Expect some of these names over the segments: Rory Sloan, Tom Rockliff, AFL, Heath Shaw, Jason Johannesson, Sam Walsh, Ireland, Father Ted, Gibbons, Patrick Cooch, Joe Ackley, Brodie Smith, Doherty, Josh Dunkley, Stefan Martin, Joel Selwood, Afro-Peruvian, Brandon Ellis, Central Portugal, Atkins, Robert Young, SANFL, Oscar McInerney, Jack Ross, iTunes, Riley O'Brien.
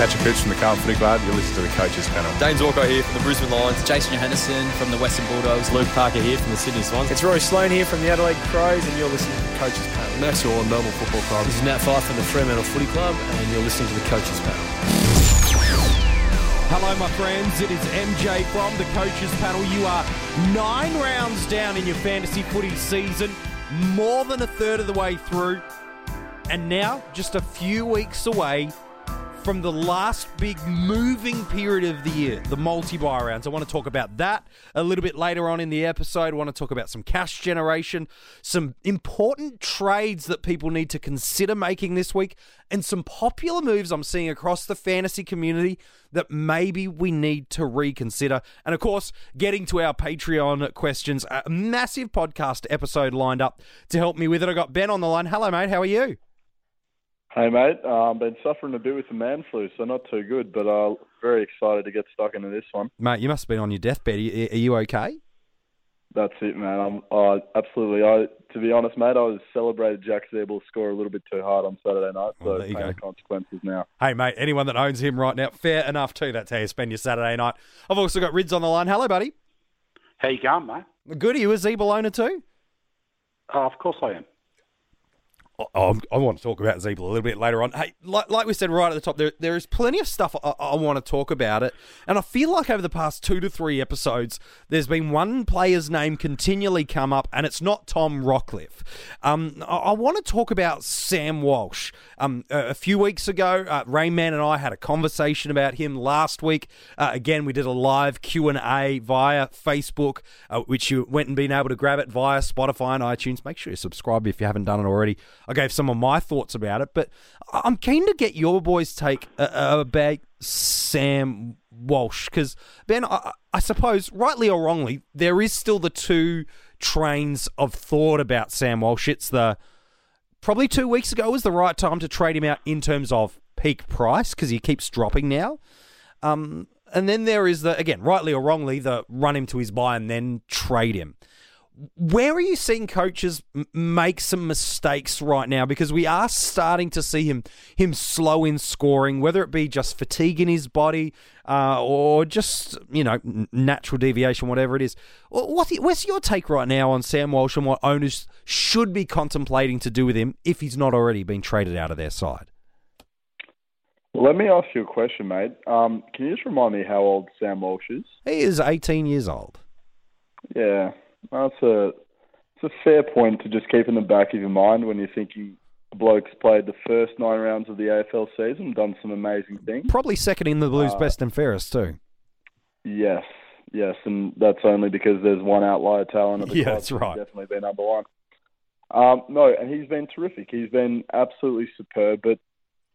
Patrick Cooch from the Carlton Footy Club. You're listening to the Coaches Panel. Dane Zorko here from the Brisbane Lions. Jason Johannesson from the Western Bulldogs. Luke Parker here from the Sydney Swans. It's Rory Sloan here from the Adelaide Crows, and you're listening to the Coaches Panel. Max Gawn, Melbourne Football Club. This is Nat Fyfe from the Fremantle Footy Club, and you're listening to the Coaches Panel. Hello, my friends. It is MJ from the Coaches Panel. You are 9 rounds down in your fantasy footy season, more than a third of the way through, and now just a few weeks away from the last big moving period of the year, the multi-buy rounds. I want to talk about that a little bit later on in the episode. I want to talk about some cash generation, some important trades that people need to consider making this week, and some popular moves I'm seeing across the fantasy community that maybe we need to reconsider. And of course, getting to our Patreon questions, a massive podcast episode lined up to help me with it. I got Ben on the line. Hello, mate. How are you? Hey, mate. Been suffering a bit with the man flu, so not too good, but very excited to get stuck into this one. Mate, you must have been on your deathbed. Are you okay? That's it, man. Absolutely. To be honest, mate, I celebrated Jack Ziebell's score a little bit too hard on Saturday night, so there you go. Consequences now. Hey, mate, anyone that owns him right now, fair enough too. That's how you spend your Saturday night. I've also got Rids on the line. Hello, buddy. How you going, mate? Good. Are you a Ziebell owner too? Of course I am. I want to talk about Ziebell a little bit later on. Hey, like we said right at the top, there is plenty of stuff I want to talk about it. And I feel like over the past 2 to 3 episodes, there's been one player's name continually come up, and it's not Tom Rockliff. I want to talk about Sam Walsh. A few weeks ago, Rainman and I had a conversation about him last week. Again, we did a live Q&A via Facebook, which you went and been able to grab it via Spotify and iTunes. Make sure you subscribe if you haven't done it already. I gave some of my thoughts about it, but I'm keen to get your boys' take about Sam Walsh, because, Ben, I suppose, rightly or wrongly, there is still the 2 trains of thought about Sam Walsh. It's probably 2 weeks ago was the right time to trade him out in terms of peak price, because he keeps dropping now. And then there is again, rightly or wrongly, the run him to his buy and then trade him. Where are you seeing coaches make some mistakes right now? Because we are starting to see him slow in scoring, whether it be just fatigue in his body or just, natural deviation, whatever it is. What's your take right now on Sam Walsh and what owners should be contemplating to do with him if he's not already been traded out of their side? Well, let me ask you a question, mate. Can you just remind me how old Sam Walsh is? He is 18 years old. Yeah. Well, it's a fair point to just keep in the back of your mind when you're thinking the bloke's played the first 9 rounds of the AFL season, done some amazing things. Probably second in the Blues best and fairest too. Yes, and that's only because there's one outlier talent. Yeah, that's right. He's definitely been number one. No, and he's been terrific. He's been absolutely superb, but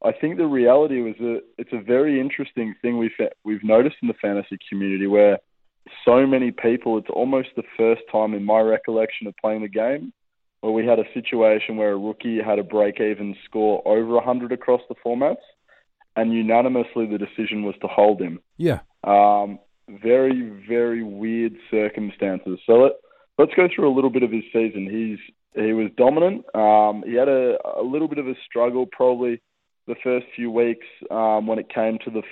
I think the reality was it's a very interesting thing we've noticed in the fantasy community where so many people, it's almost the first time in my recollection of playing the game where we had a situation where a rookie had a break-even score over 100 across the formats, and unanimously the decision was to hold him. Yeah. Very, very weird circumstances. So let's go through a little bit of his season. He was dominant. He had a little bit of a struggle probably the first few weeks when it came to the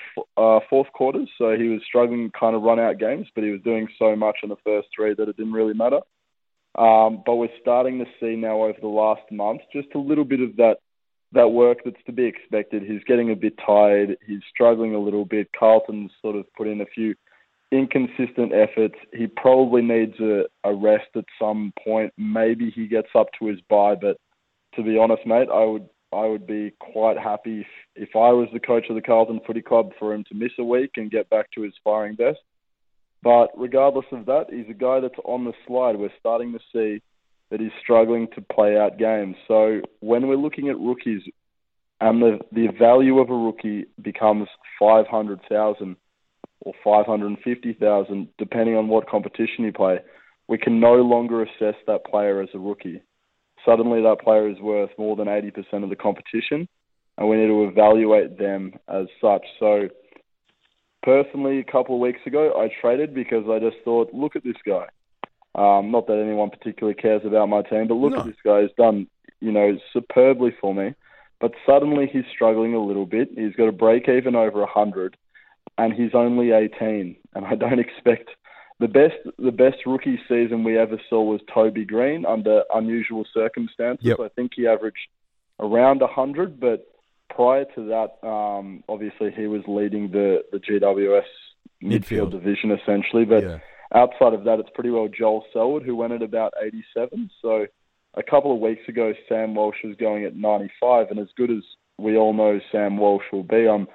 fourth quarters. So he was struggling to kind of run out games, but he was doing so much in the first 3 that it didn't really matter. But we're starting to see now over the last month just a little bit of that work that's to be expected. He's getting a bit tired. He's struggling a little bit. Carlton's sort of put in a few inconsistent efforts. He probably needs a rest at some point. Maybe he gets up to his bye, but to be honest, mate, I would be quite happy if I was the coach of the Carlton Footy Club for him to miss a week and get back to his firing best. But regardless of that, he's a guy that's on the slide. We're starting to see that he's struggling to play out games. So when we're looking at rookies and the value of a rookie becomes $500,000 or $550,000, depending on what competition you play, we can no longer assess that player as a rookie. Suddenly that player is worth more than 80% of the competition, and we need to evaluate them as such. So personally, a couple of weeks ago, I traded because I just thought, look at this guy. Not that anyone particularly cares about my team, but look at this guy. He's done, superbly for me. but suddenly he's struggling a little bit. He's got a break even over 100, and he's only 18. And I don't expect the best rookie season we ever saw was Toby Green under unusual circumstances. Yep. I think he averaged around 100, but prior to that, obviously he was leading the GWS midfield division essentially. But yeah, outside of that, it's pretty well Joel Selwood, who went at about 87. So a couple of weeks ago, Sam Walsh was going at 95, and as good as we all know Sam Walsh will be, I'm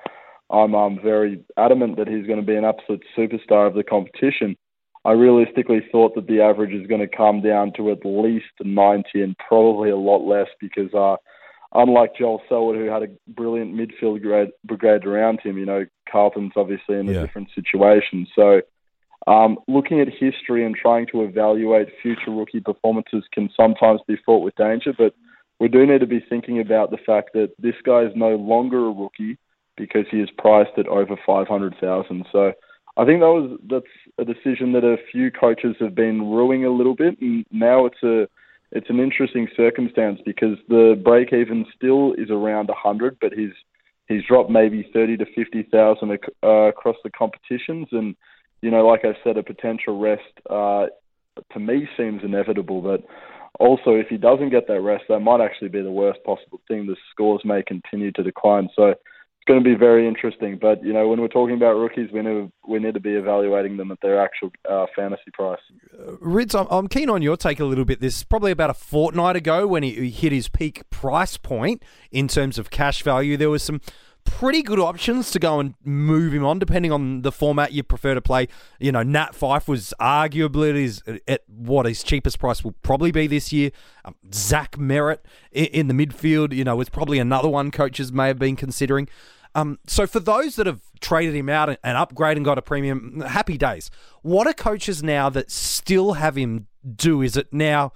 very adamant that he's going to be an absolute superstar of the competition. I realistically thought that the average is going to come down to at least 90 and probably a lot less because unlike Joel Selwood, who had a brilliant midfield brigade around him, you know, Carlton's obviously in a different situation. So looking at history and trying to evaluate future rookie performances can sometimes be fraught with danger, but we do need to be thinking about the fact that this guy is no longer a rookie because he is priced at over 500,000. So I think that's a decision that a few coaches have been ruining a little bit, and now it's an interesting circumstance because the break even still is around 100, but he's dropped maybe 30,000 to 50,000 across the competitions, and you know, like I said, a potential rest to me seems inevitable. But also, if he doesn't get that rest, that might actually be the worst possible thing. The scores may continue to decline. So going to be very interesting, but you know, when we're talking about rookies, we need to be evaluating them at their actual fantasy price. Rids, I'm keen on your take a little bit. This is probably about a fortnight ago when he hit his peak price point in terms of cash value. There was some pretty good options to go and move him on, depending on the format you prefer to play. You know, Nat Fyfe was arguably at what his cheapest price will probably be this year. Zach Merritt in the midfield, you know, was probably another one coaches may have been considering. So for those that have traded him out and upgrade and got a premium, happy days. What are coaches now that still have him do? Is it now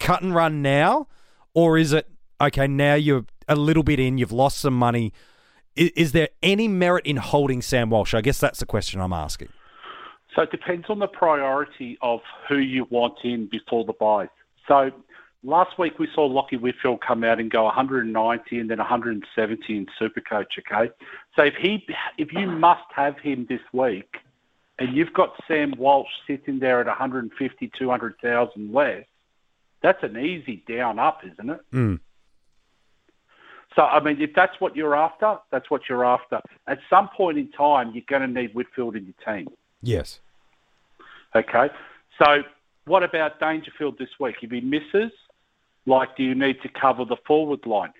cut and run now? Or is it, okay, now you're a little bit in, you've lost some money. Is there any merit in holding Sam Walsh? I guess that's the question I'm asking. So it depends on the priority of who you want in before the buy. So last week we saw Lachie Whitfield come out and go 190 and then 170 in Supercoach, okay? So if you must have him this week and you've got Sam Walsh sitting there at 150, 200,000 less, that's an easy down up, isn't it? Mm. So, I mean, if that's what you're after, that's what you're after. At some point in time, you're going to need Whitfield in your team. Yes. Okay. So what about Dangerfield this week? If he misses, like, do you need to cover the forward line?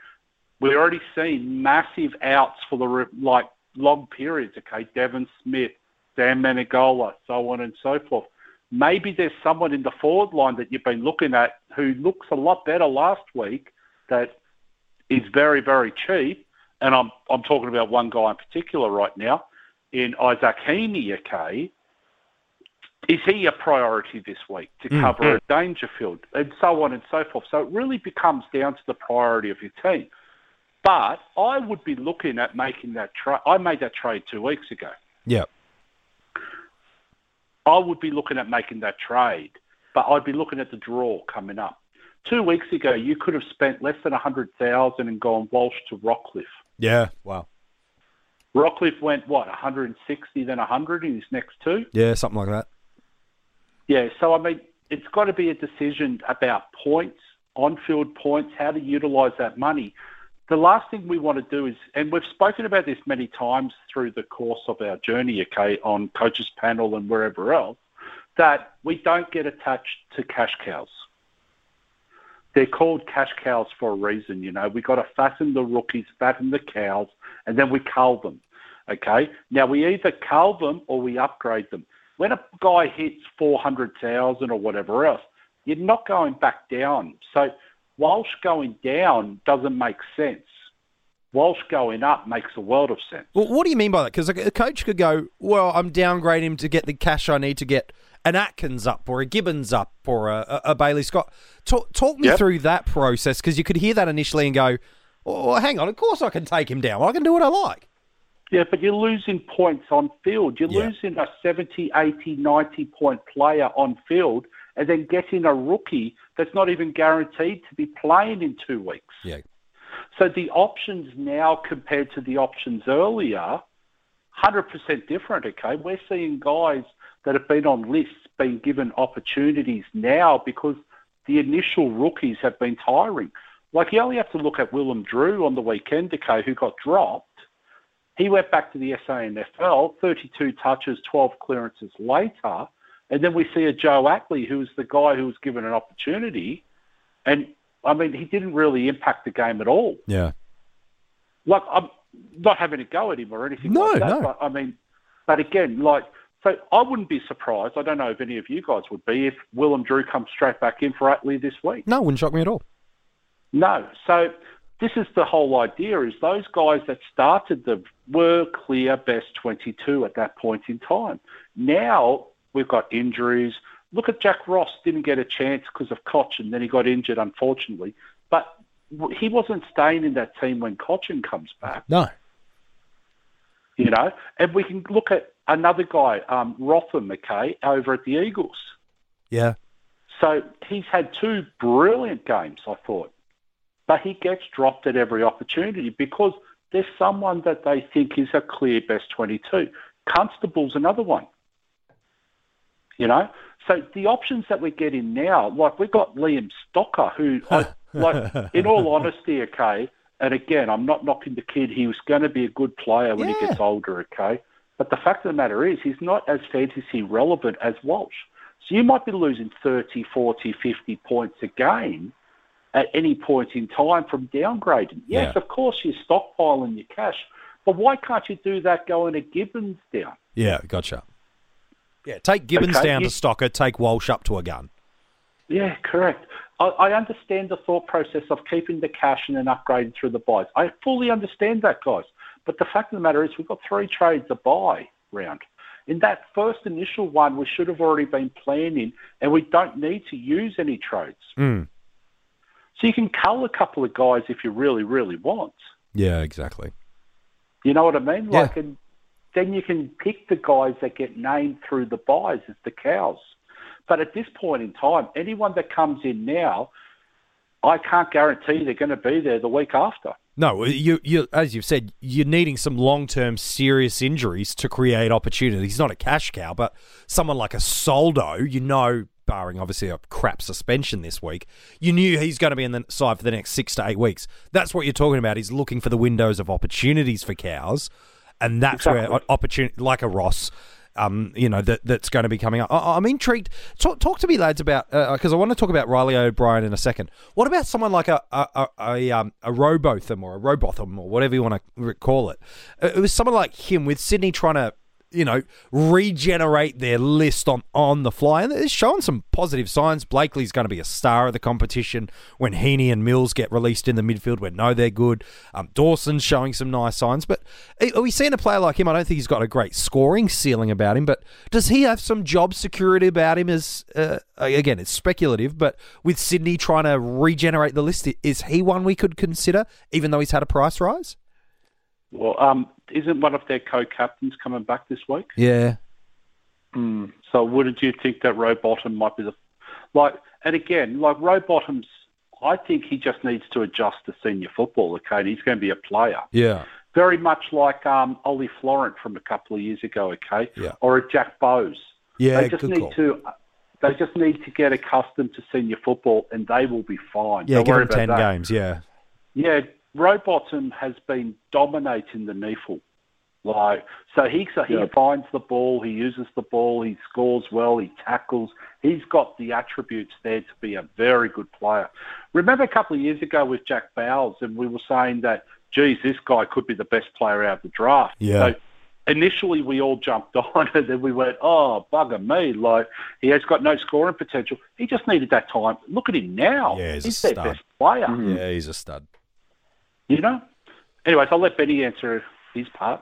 We're already seeing massive outs for the long periods, okay? Devon Smith, Dan Menegola, so on and so forth. Maybe there's someone in the forward line that you've been looking at who looks a lot better last week that is very, very cheap. And I'm talking about one guy in particular right now, in Isaac Heeney, okay? Is he a priority this week to cover a Dangerfield? And so on and so forth. So it really becomes down to the priority of your team. But I would be looking at making that trade. I made that trade 2 weeks ago. Yeah. I would be looking at making that trade, but I'd be looking at the draw coming up. 2 weeks ago, you could have spent less than 100,000 and gone Walsh to Rockliff. Yeah, wow. Rockliff went, what, 160, then 100 in his next two? Yeah, something like that. Yeah, so I mean, it's got to be a decision about points, on-field points, how to utilise that money. The last thing we want to do is, and we've spoken about this many times through the course of our journey, okay, on Coach's Panel and wherever else, that we don't get attached to cash cows. They're called cash cows for a reason, you know. We've got to fatten the rookies, fatten the cows, and then we cull them, okay? Now, we either cull them or we upgrade them. When a guy hits 400,000 or whatever else, you're not going back down. So Walsh going down doesn't make sense. Walsh going up makes a world of sense. Well, what do you mean by that? Because a coach could go, well, I'm downgrading him to get the cash I need to get an Atkins up or a Gibbons up or a Bailey Scott. Talk me through that process, because you could hear that initially and go, oh, hang on, of course I can take him down. I can do what I like. Yeah, but you're losing points on field. You're losing a 70, 80, 90-point player on field and then getting a rookie that's not even guaranteed to be playing in 2 weeks. Yeah. So the options now compared to the options earlier, 100% different, okay? We're seeing guys that have been on lists being given opportunities now because the initial rookies have been tiring. Like, you only have to look at Willem Drew on the weekend, okay, who got dropped. He went back to the SANFL, 32 touches, 12 clearances later, and then we see a Joe Ackley, who was the guy who was given an opportunity, and, I mean, he didn't really impact the game at all. Yeah. Like, I'm not having a go at him or anything like that. No. But, I mean, but again, like, so I wouldn't be surprised, I don't know if any of you guys would be, if Willem Drew comes straight back in for Ackley this week. No, wouldn't shock me at all. No. So this is the whole idea, is those guys that started them were clear best 22 at that point in time. Now we've got injuries. Look at Jack Ross, didn't get a chance because of Koch, and then he got injured, unfortunately. But he wasn't staying in that team when Cochin comes back. No. You know, and we can look at another guy, Rotham McKay, over at the Eagles. Yeah. So he's had two brilliant games, I thought. But he gets dropped at every opportunity because there's someone that they think is a clear best 22. Constable's another one. You know? So the options that we get in now, like we've got Liam Stocker, who, in all honesty, okay, and again, I'm not knocking the kid. He was going to be a good player when he gets older, okay? But the fact of the matter is he's not as fantasy relevant as Walsh. So you might be losing 30, 40, 50 points a game at any point in time from downgrading. Yes, of course, you're stockpiling your cash, but why can't you do that going to Gibbons down? Yeah, gotcha. Yeah, take Gibbons down to Stocker, take Walsh up to a gun. Yeah, correct. I understand the thought process of keeping the cash and then upgrading through the buys. I fully understand that, guys. But the fact of the matter is we've got three trades a buy round. In that first initial one, we should have already been planning, and we don't need to use any trades. Mm. So you can cull a couple of guys if you really, really want. Yeah, exactly. You know what I mean? Yeah. Like, and then you can pick the guys that get named through the buys as the cows. But at this point in time, anyone that comes in now, I can't guarantee they're going to be there the week after. No, you as you've said, you're needing some long-term serious injuries to create opportunities. He's not a cash cow, but someone like a Soldo, you know, barring obviously a crap suspension this week, you knew he's going to be in the side for the next 6 to 8 weeks. That's what you're talking about. He's looking for the windows of opportunities for cows, and that's where opportunity, like a Ross, you know, that's going to be coming up. I'm intrigued. Talk to me, lads, about because I want to talk about Riley O'Brien in a second. What about someone like a Robotham or a Robotham or whatever you want to call it? It was someone like him with Sydney trying to, you know, regenerate their list on the fly. And it's showing some positive signs. Blakely's going to be a star of the competition when Heaney and Mills get released in the midfield. We know they're good. Dawson's showing some nice signs. But are we seeing a player like him? I don't think he's got a great scoring ceiling about him, but does he have some job security about him as, again, it's speculative, but with Sydney trying to regenerate the list, is he one we could consider, even though he's had a price rise? Well, isn't one of their co-captains coming back this week? Yeah. So wouldn't you think that Robotham might be the... Like, and again, like Robotham's... I think he just needs to adjust to senior football, okay? And he's going to be a player. Yeah. Very much like Ollie Florent from a couple of years ago, okay? Yeah. Or a Jack Bowes. Yeah, they just good need call. They just need to get accustomed to senior football and they will be fine. Yeah, give them 10 games, yeah. Yeah, Robotham has been dominating the NEFL. Like, so he finds the ball, he uses the ball, he scores well, he tackles. He's got the attributes there to be a very good player. Remember a couple of years ago with Jack Bowles, and we were saying that, geez, this guy could be the best player out of the draft. Yeah. So initially we all jumped on and then we went, oh, bugger me. Like, he has got no scoring potential. He just needed that time. Look at him now. Yeah, he's their best player. Mm-hmm. Yeah, he's a stud. You know? Anyways, I'll let Benny answer his part.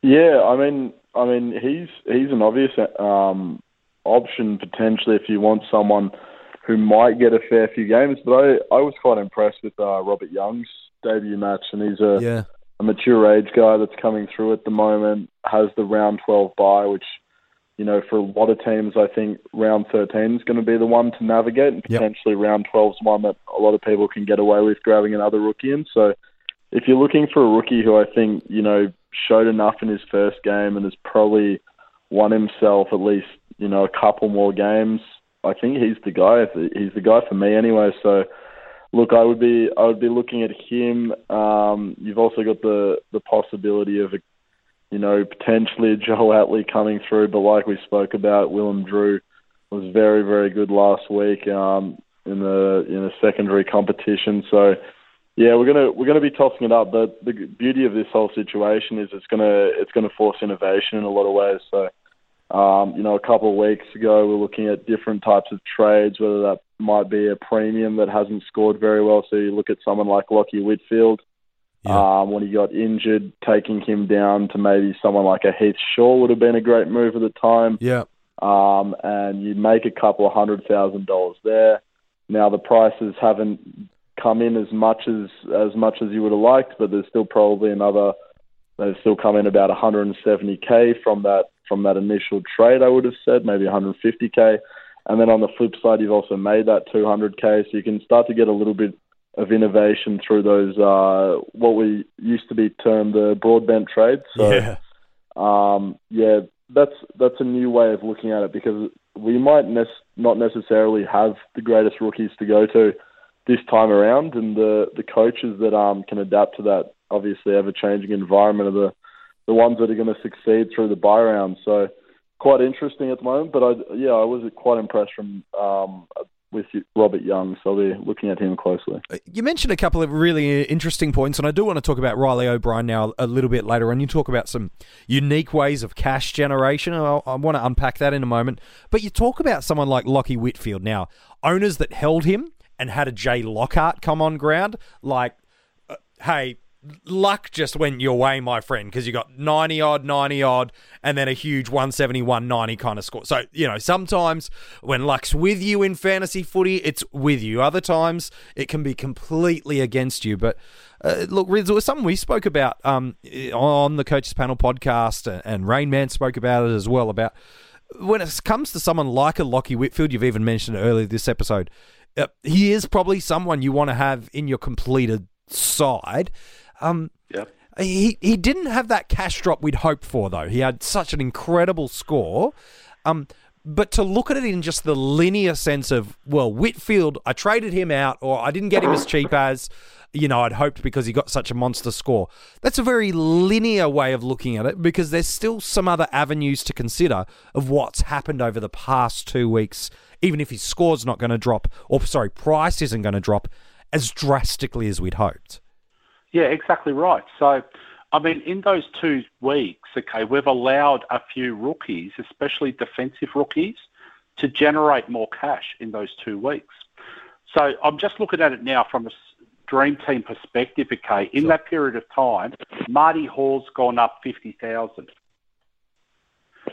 Yeah, I mean, he's an obvious option potentially if you want someone who might get a fair few games. But I was quite impressed with Robert Young's debut match, and he's a mature age guy that's coming through at the moment, has the round 12 bye, which you know, for a lot of teams, I think round 13 is going to be the one to navigate, and potentially round 12 is one that a lot of people can get away with grabbing another rookie in. So if you're looking for a rookie who I think, you know, showed enough in his first game and has probably won himself at least, you know, a couple more games, I think he's the guy. He's the guy for me anyway. So look, I would be looking at him. You've also got the possibility of potentially Joe Ackley coming through, but like we spoke about, Willem Drew was very, very good last week in the secondary competition. So yeah, we're gonna be tossing it up. But the beauty of this whole situation is it's gonna force innovation in a lot of ways. So a couple of weeks ago we're looking at different types of trades, whether that might be a premium that hasn't scored very well. So you look at someone like Lachie Whitfield. Yeah. When he got injured, taking him down to maybe someone like a Heath Shaw would have been a great move at the time. Yeah. And you make a couple of $100,000 there. Now the prices haven't come in as much as you would have liked, but there's still probably they've still come in about 170K from that initial trade, I would have said, maybe 150K. And then on the flip side, you've also made that 200K, so you can start to get a little bit of innovation through those what we used to be termed the broadbent trades. So that's a new way of looking at it, because we might not necessarily have the greatest rookies to go to this time around, and the coaches that can adapt to that obviously ever-changing environment are the ones that are going to succeed through the buy round. So quite interesting at the moment, but I was quite impressed from with Robert Young, so we're looking at him closely. You mentioned a couple of really interesting points, and I do want to talk about Riley O'Brien now a little bit later, and you talk about some unique ways of cash generation, and I want to unpack that in a moment. But you talk about someone like Lachie Whitfield now, owners that held him and had a Jay Lockhart come on ground, like, hey, luck just went your way, my friend, because you got 90-odd, and then a huge 171-90 kind of score. So, sometimes when luck's with you in fantasy footy, it's with you. Other times, it can be completely against you. But, look, Rids, it was something we spoke about on the Coaches Panel podcast, and Rain Man spoke about it as well, about when it comes to someone like a Lachie Whitfield, you've even mentioned it earlier this episode, he is probably someone you want to have in your completed side. He didn't have that cash drop we'd hoped for, though. He had such an incredible score. But to look at it in just the linear sense of, well, Whitfield, I traded him out, or I didn't get him as cheap as, I'd hoped because he got such a monster score. That's a very linear way of looking at it, because there's still some other avenues to consider of what's happened over the past 2 weeks, even if his score's not going to drop, price isn't going to drop as drastically as we'd hoped. Yeah, exactly right. So, in those 2 weeks, we've allowed a few rookies, especially defensive rookies, to generate more cash in those 2 weeks. So I'm just looking at it now from a dream team perspective, In sure. that period of time, Marty Hall's gone up 50,000.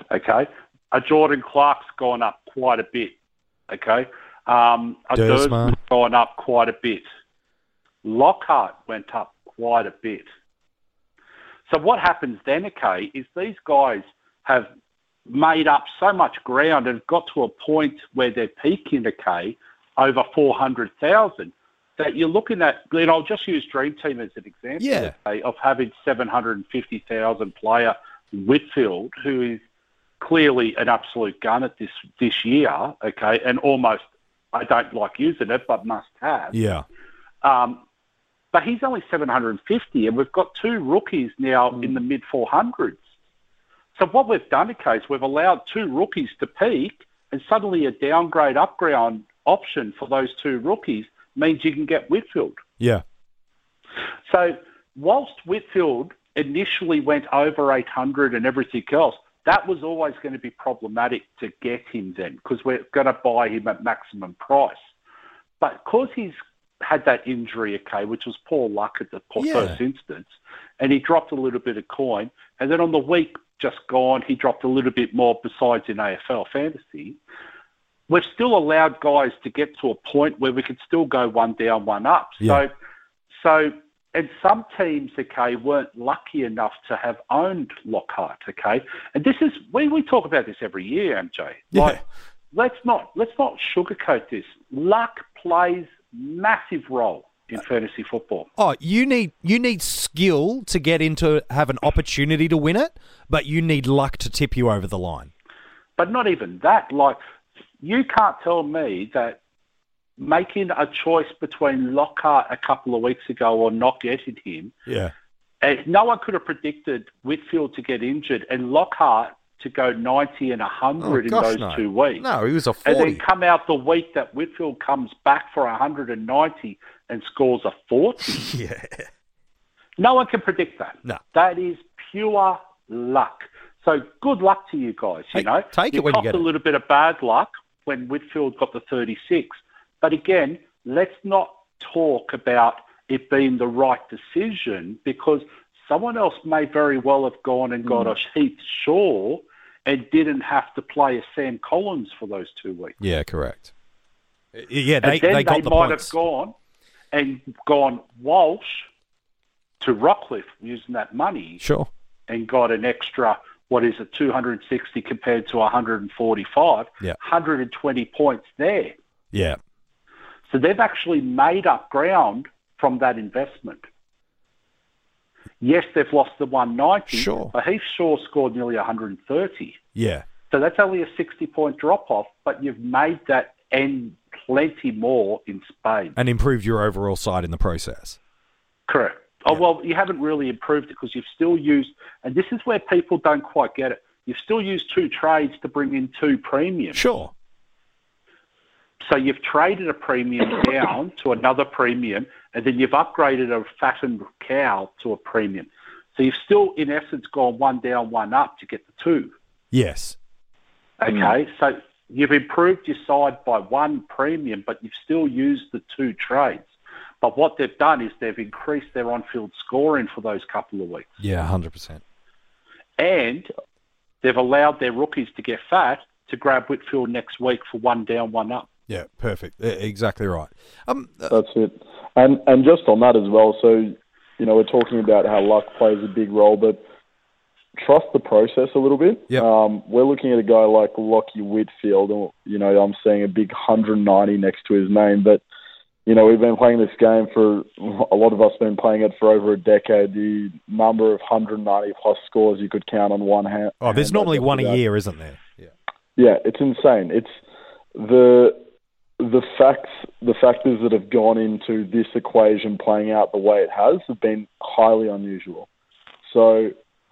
A Jordan Clark's gone up quite a bit. A Dersma's gone up quite a bit. Lockhart went up quite a bit. So what happens then, is these guys have made up so much ground and got to a point where they're peaking, over 400,000, that you're looking at, and I'll just use Dream Team as an example, of having 750,000 player Whitfield, who is clearly an absolute gun at this year, and almost, I don't like using it, but must have. Yeah. But he's only 750, and we've got two rookies now in the mid-400s. So what we've done, is we've allowed two rookies to peak, and suddenly a downgrade, upgrade option for those two rookies means you can get Whitfield. Yeah. So whilst Whitfield initially went over 800 and everything else, that was always going to be problematic to get him then, because we're going to buy him at maximum price. But because he's had that injury, which was poor luck at the first instance, and he dropped a little bit of coin, and then on the week just gone, he dropped a little bit more besides in AFL fantasy. We've still allowed guys to get to a point where we could still go one down, one up. So And some teams, okay, weren't lucky enough to have owned Lockhart, okay? And this is, we talk about this every year, MJ. Like, let's not sugarcoat this. Luck plays massive role in fantasy football. Oh, you need skill to get into, have an opportunity to win it, but you need luck to tip you over the line. But not even that. Like, you can't tell me that making a choice between Lockhart a couple of weeks ago or not getting him. Yeah. And no one could have predicted Whitfield to get injured and Lockhart to go 90 and 100 in those 2 weeks. No, he was a 40. And then come out the week that Whitfield comes back for 190 and scores a 40. Yeah. No one can predict that. No. That is pure luck. So good luck to you guys, you know. Take it when you get it. A little bit of bad luck when Whitfield got the 36. But again, let's not talk about it being the right decision because someone else may very well have gone and got a Heath Shaw and didn't have to play a Sam Collins for those 2 weeks. Yeah, correct. Yeah, they got the points. They might have gone Walsh to Rockliff using that money. Sure. And got an extra, what is it, 260 compared to 145. Yeah. 120 points there. Yeah. So they've actually made up ground from that investment. Yes, they've lost the 190, sure, but Heath Shaw scored nearly 130. Yeah. So that's only a 60-point drop-off, but you've made that and plenty more in Spain. And improved your overall side in the process. Correct. Yeah. Oh, well, you haven't really improved it because you've still used, and this is where people don't quite get it, you've still used two trades to bring in two premiums. Sure. So you've traded a premium down to another premium, and then you've upgraded a fattened cow to a premium. So you've still, in essence, gone one down, one up to get the two. Yes. Okay, So you've improved your side by one premium, but you've still used the two trades. But what they've done is they've increased their on-field scoring for those couple of weeks. Yeah, 100%. And they've allowed their rookies to get fat to grab Whitfield next week for one down, one up. Yeah, perfect. Exactly right. That's it. And just on that as well, so, you know, we're talking about how luck plays a big role, but trust the process a little bit. Yep. We're looking at a guy like Lachie Whitfield, and, you know, I'm seeing a big 190 next to his name, but, you know, we've been playing this game for, a lot of us have been playing it for over a decade. The number of 190-plus scores you could count on one hand. Oh, there's normally one a year, isn't there? Yeah. Yeah, it's insane. It's the factors that have gone into this equation playing out the way it has have been highly unusual. So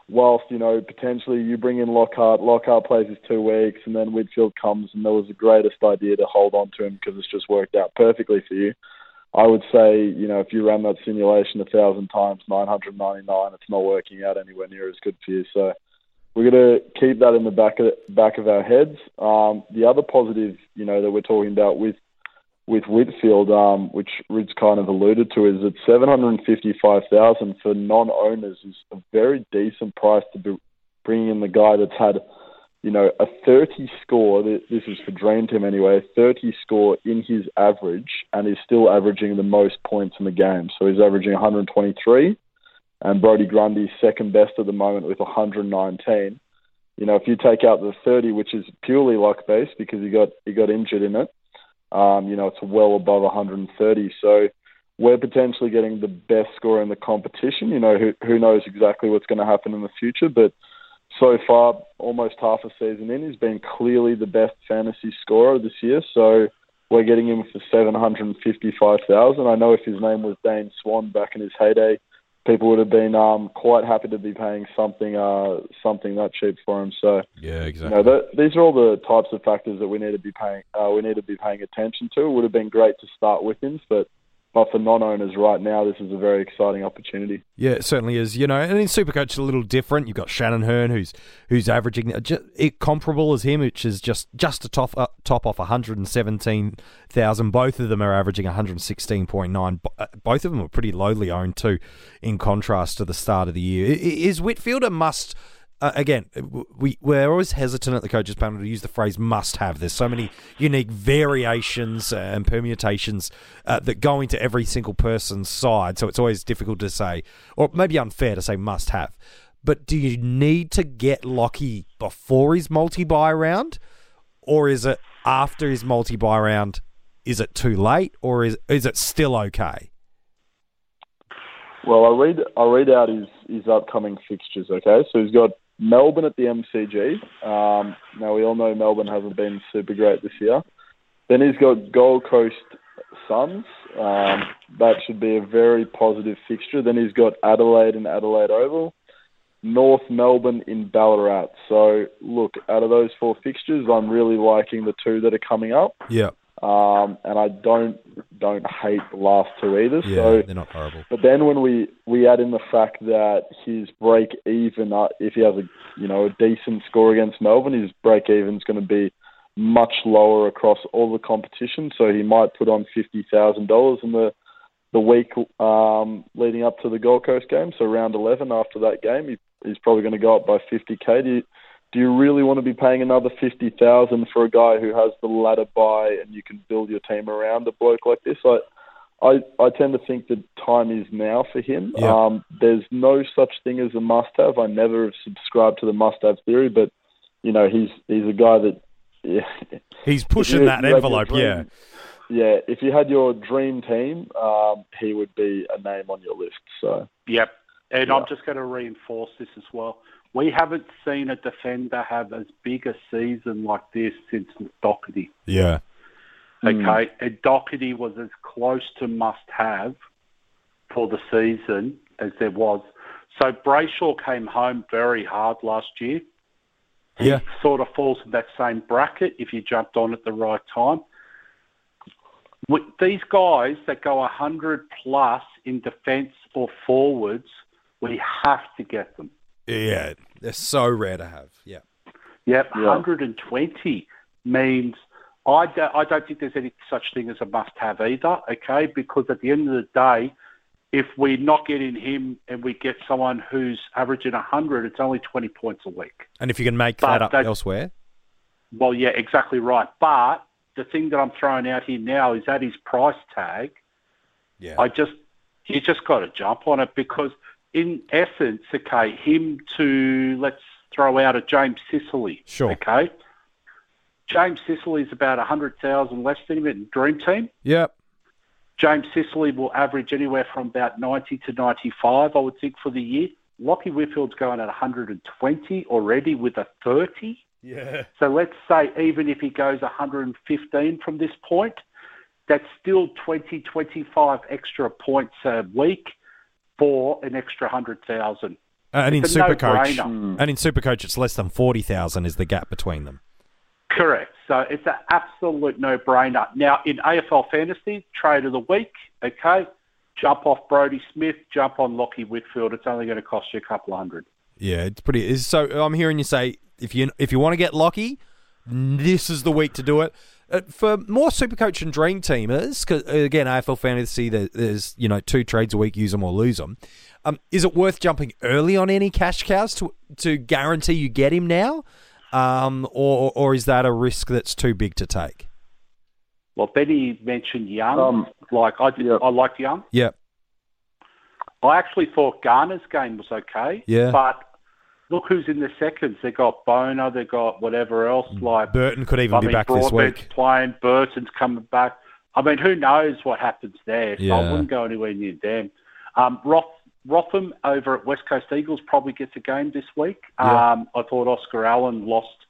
whilst, you know, potentially you bring in Lockhart plays his 2 weeks and then Whitfield comes and that was the greatest idea to hold on to him because it's just worked out perfectly for you. I would say, you know, if you ran that simulation 1,000 times, 999, it's not working out anywhere near as good for you. So we're going to keep that in the back of our heads. The other positive, you know, that we're talking about with Whitfield, which Rids kind of alluded to, is that $755,000 for non-owners is a very decent price to be bringing in the guy that's had, you know, a 30 score. This is for Dream Team anyway. A 30 score in his average, and is still averaging the most points in the game. So he's averaging 123. And Brody Grundy's second best at the moment with 119. You know, if you take out the 30, which is purely luck-based because he got injured in it, you know, it's well above 130. So we're potentially getting the best scorer in the competition. You know, who knows exactly what's going to happen in the future, but so far, almost half a season in, he's been clearly the best fantasy scorer this year. So we're getting him for $755,000. I know if his name was Dane Swan back in his heyday, people would have been quite happy to be paying something that cheap for him. So yeah, exactly. You know, these are all the types of factors that we need to be paying. We need to be paying attention to. It would have been great to start with him, but for non-owners right now, this is a very exciting opportunity. Yeah, it certainly is. You know, and in Supercoach, it's a little different. You've got Shannon Hearn, who's averaging it comparable as him, which is just a top off 117,000. Both of them are averaging 116.9. Both of them are pretty lowly owned too, in contrast to the start of the year. Is Whitfield a must again, we're always hesitant at the coaches panel to use the phrase must have. There's so many unique variations and permutations that go into every single person's side. So it's always difficult to say, or maybe unfair to say must have. But do you need to get Lachie before his multi-buy round? Or is it after his multi-buy round, is it too late? Or is it still okay? Well, I'll read out his upcoming fixtures, okay? So he's got Melbourne at the MCG. Now, we all know Melbourne hasn't been super great this year. Then he's got Gold Coast Suns. That should be a very positive fixture. Then he's got Adelaide in Adelaide Oval. North Melbourne in Ballarat. So, look, out of those four fixtures, I'm really liking the two that are coming up. Yeah. And I don't hate the last two either. Yeah, so, they're not horrible. But then when we add in the fact that his break even, if he has a decent score against Melbourne, his break even's going to be much lower across all the competition. So he might put on $50,000 in the week leading up to the Gold Coast game. So round 11 after that game, he's probably going to go up by 50K. Do you really want to be paying another $50,000 for a guy who has the ladder buy and you can build your team around a bloke like this? I tend to think that time is now for him. Yeah. There's no such thing as a must-have. I never have subscribed to the must-have theory, but he's a guy that he's pushing that envelope. Yeah. Yeah, if you had your dream team, he would be a name on your list. So. Yep, and yeah. I'm just going to reinforce this as well. We haven't seen a defender have as big a season like this since Doherty. Yeah. Okay, And Doherty was as close to must-have for the season as there was. So Brayshaw came home very hard last year. Yeah. He sort of falls in that same bracket if you jumped on at the right time. With these guys that go 100+ in defence or forwards, we have to get them. Yeah, they're so rare to have. Yeah. Yep, yeah. 120 means I don't think there's any such thing as a must-have either, okay? Because at the end of the day, if we're not getting him and we get someone who's averaging 100, it's only 20 points a week. And if you can make that up elsewhere? Well, yeah, exactly right. But the thing that I'm throwing out here now is at his price tag. Yeah, you just got to jump on it because in essence, okay, him to let's throw out a James Sicily. Sure. Okay, James Sicily is about 100,000 less than him in Dream Team. Yep. James Sicily will average anywhere from about 90 to 95, I would think, for the year. Lachie Whitfield's going at 120 already with a 30. Yeah. So let's say even if he goes 115 from this point, that's still 20, 25 extra points a week for an extra 100,000. And in Supercoach, it's less than 40,000 is the gap between them. Correct. So it's an absolute no-brainer. Now in AFL Fantasy, trade of the week, okay, jump off Brodie Smith, jump on Lachie Whitfield. It's only going to cost you a couple of hundred. Yeah, it's pretty. So I'm hearing you say, If you want to get Lachie, this is the week to do it. For more Supercoach and Dream Teamers, because again, AFL Fantasy, there's two trades a week, use them or lose them. Is it worth jumping early on any cash cows to guarantee you get him now? Or is that a risk that's too big to take? Well, Benny mentioned Young. I like Young. Yeah. I actually thought Garner's game was okay. Yeah. But look who's in the seconds. They got Boner, they got whatever else. Like Burton could even be back this week. Playing Burton's coming back. I mean, who knows what happens there? Yeah. I wouldn't go anywhere near them. Rotham over at West Coast Eagles probably gets a game this week. Yeah. I thought Oscar Allen lost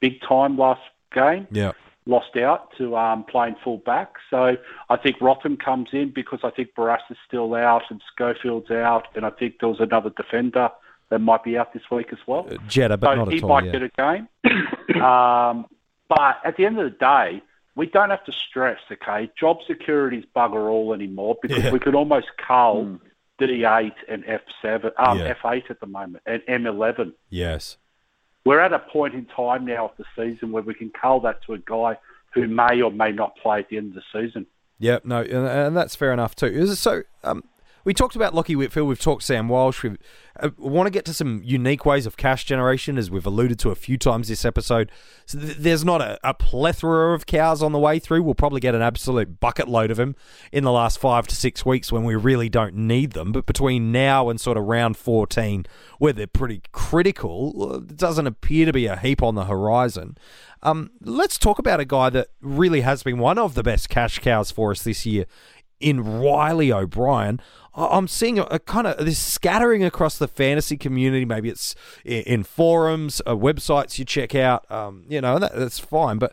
big time last game. Yeah, lost out to playing full back. So I think Rotham comes in because I think Barras is still out and Schofield's out, and I think there was another defender that might be out this week as well. Jetta, but so not at all. He might get a game. But at the end of the day, we don't have to stress, okay? Job security's bugger all anymore because we could almost cull D8 and F7, F8 at the moment, and M11. Yes. We're at a point in time now of the season where we can cull that to a guy who may or may not play at the end of the season. Yeah, no, and that's fair enough too. So we talked about Lachie Whitfield, we've talked Sam Walsh. We want to get to some unique ways of cash generation, as we've alluded to a few times this episode. So there's not a plethora of cows on the way through. We'll probably get an absolute bucket load of them in the last 5 to 6 weeks when we really don't need them. But between now and sort of round 14, where they're pretty critical, it doesn't appear to be a heap on the horizon. Let's talk about a guy that really has been one of the best cash cows for us this year in Riley O'Brien. I'm seeing a kind of this scattering across the fantasy community. Maybe it's in forums, websites you check out, that's fine. But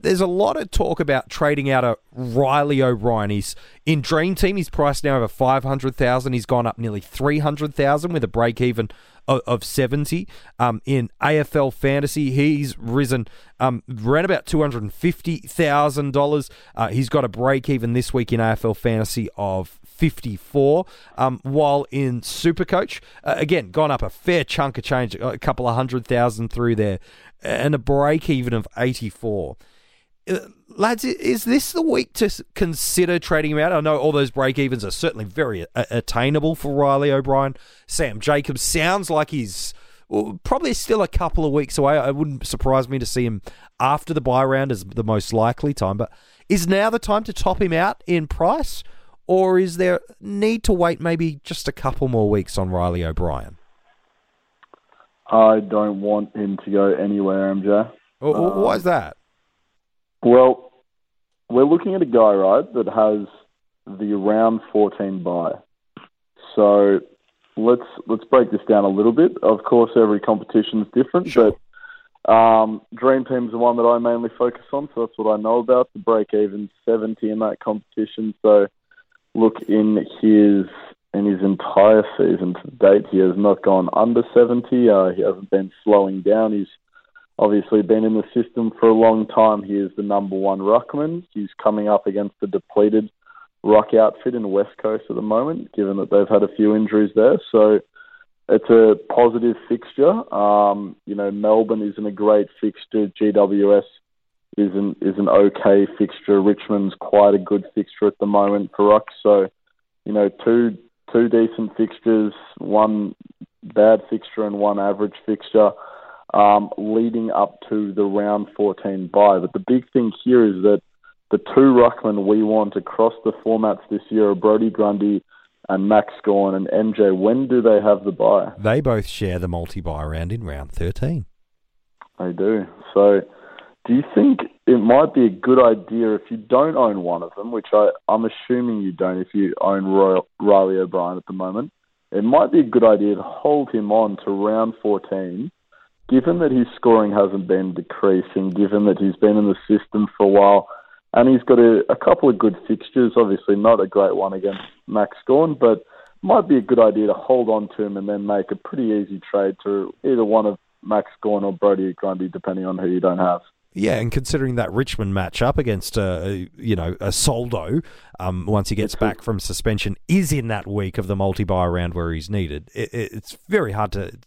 there's a lot of talk about trading out a Riley O'Brien. He's in Dream Team. He's priced now over $500,000. He's gone up nearly $300,000 with a break even of 70. In AFL Fantasy, he's risen around about $250,000. He's got a break even this week in AFL Fantasy of 54, while in Supercoach, again, gone up a fair chunk of change, a couple of $100,000 through there, and a break even of 84. Lads, is this the week to consider trading him out? I know all those break evens are certainly very attainable for Riley O'Brien. Sam Jacobs sounds like he's probably still a couple of weeks away. It wouldn't surprise me to see him after the bye round as the most likely time, but is now the time to top him out in price? Or is there need to wait maybe just a couple more weeks on Riley O'Brien? I don't want him to go anywhere, MJ. Why is that? Well, we're looking at a guy, right, that has the round 14 bye. So let's break this down a little bit. Of course, every competition is different, sure. But Dream Team's the one that I mainly focus on, so that's what I know about. The break-even 70 in that competition, so... Look, in his entire season to date, he has not gone under 70. He hasn't been slowing down. He's obviously been in the system for a long time. He is the number one ruckman. He's coming up against the depleted ruck outfit in the West Coast at the moment, given that they've had a few injuries there. So it's a positive fixture. Melbourne isn't a great fixture. GWS is an okay fixture. Richmond's quite a good fixture at the moment for ruck. So, two decent fixtures, one bad fixture and one average fixture, leading up to the round 14 bye. But the big thing here is that the two ruckmen we want across the formats this year are Brody Grundy and Max Gawn. And MJ, when do they have the bye? They both share the multi-bye round in round 13. They do. So... do you think it might be a good idea if you don't own one of them, which I'm assuming you don't if you own Riley O'Brien at the moment, it might be a good idea to hold him on to round 14, given that his scoring hasn't been decreasing, given that he's been in the system for a while, and he's got a couple of good fixtures, obviously not a great one against Max Gawn, but it might be a good idea to hold on to him and then make a pretty easy trade to either one of Max Gawn or Brodie Grundy, depending on who you don't have. Yeah, and considering that Richmond matchup against a Soldo, once he gets back from suspension, is in that week of the multi-buy round where he's needed. It's very hard to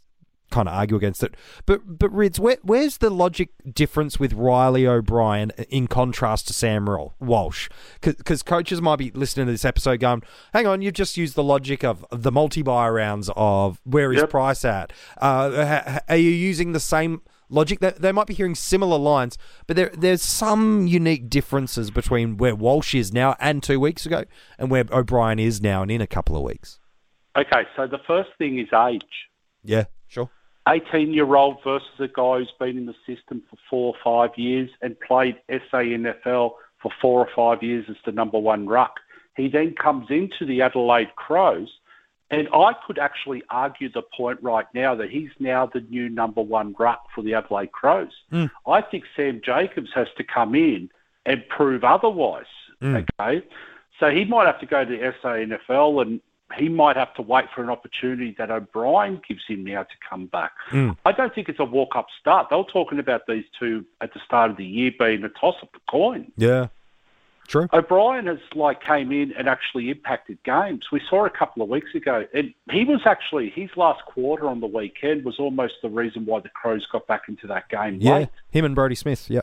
kind of argue against it. But Rids, where's the logic difference with Riley O'Brien in contrast to Sam Walsh? Because coaches might be listening to this episode going, hang on, you've just used the logic of the multi-buy rounds of where is price at? Are you using the same... logic? They might be hearing similar lines, but there's some unique differences between where Walsh is now and 2 weeks ago and where O'Brien is now and in a couple of weeks. Okay, so the first thing is age. Yeah, sure. 18-year-old versus a guy who's been in the system for 4 or 5 years and played SANFL for 4 or 5 years as the number one ruck. He then comes into the Adelaide Crows, and I could actually argue the point right now that he's now the new number one ruck for the Adelaide Crows. Mm. I think Sam Jacobs has to come in and prove otherwise, okay? So he might have to go to the SANFL and he might have to wait for an opportunity that O'Brien gives him now to come back. Mm. I don't think it's a walk-up start. They were talking about these two at the start of the year being a toss-up the coin. Yeah. True. O'Brien has came in and actually impacted games. We saw a couple of weeks ago, and he was actually, his last quarter on the weekend was almost the reason why the Crows got back into that game late. Yeah, him and Brodie Smith, yeah.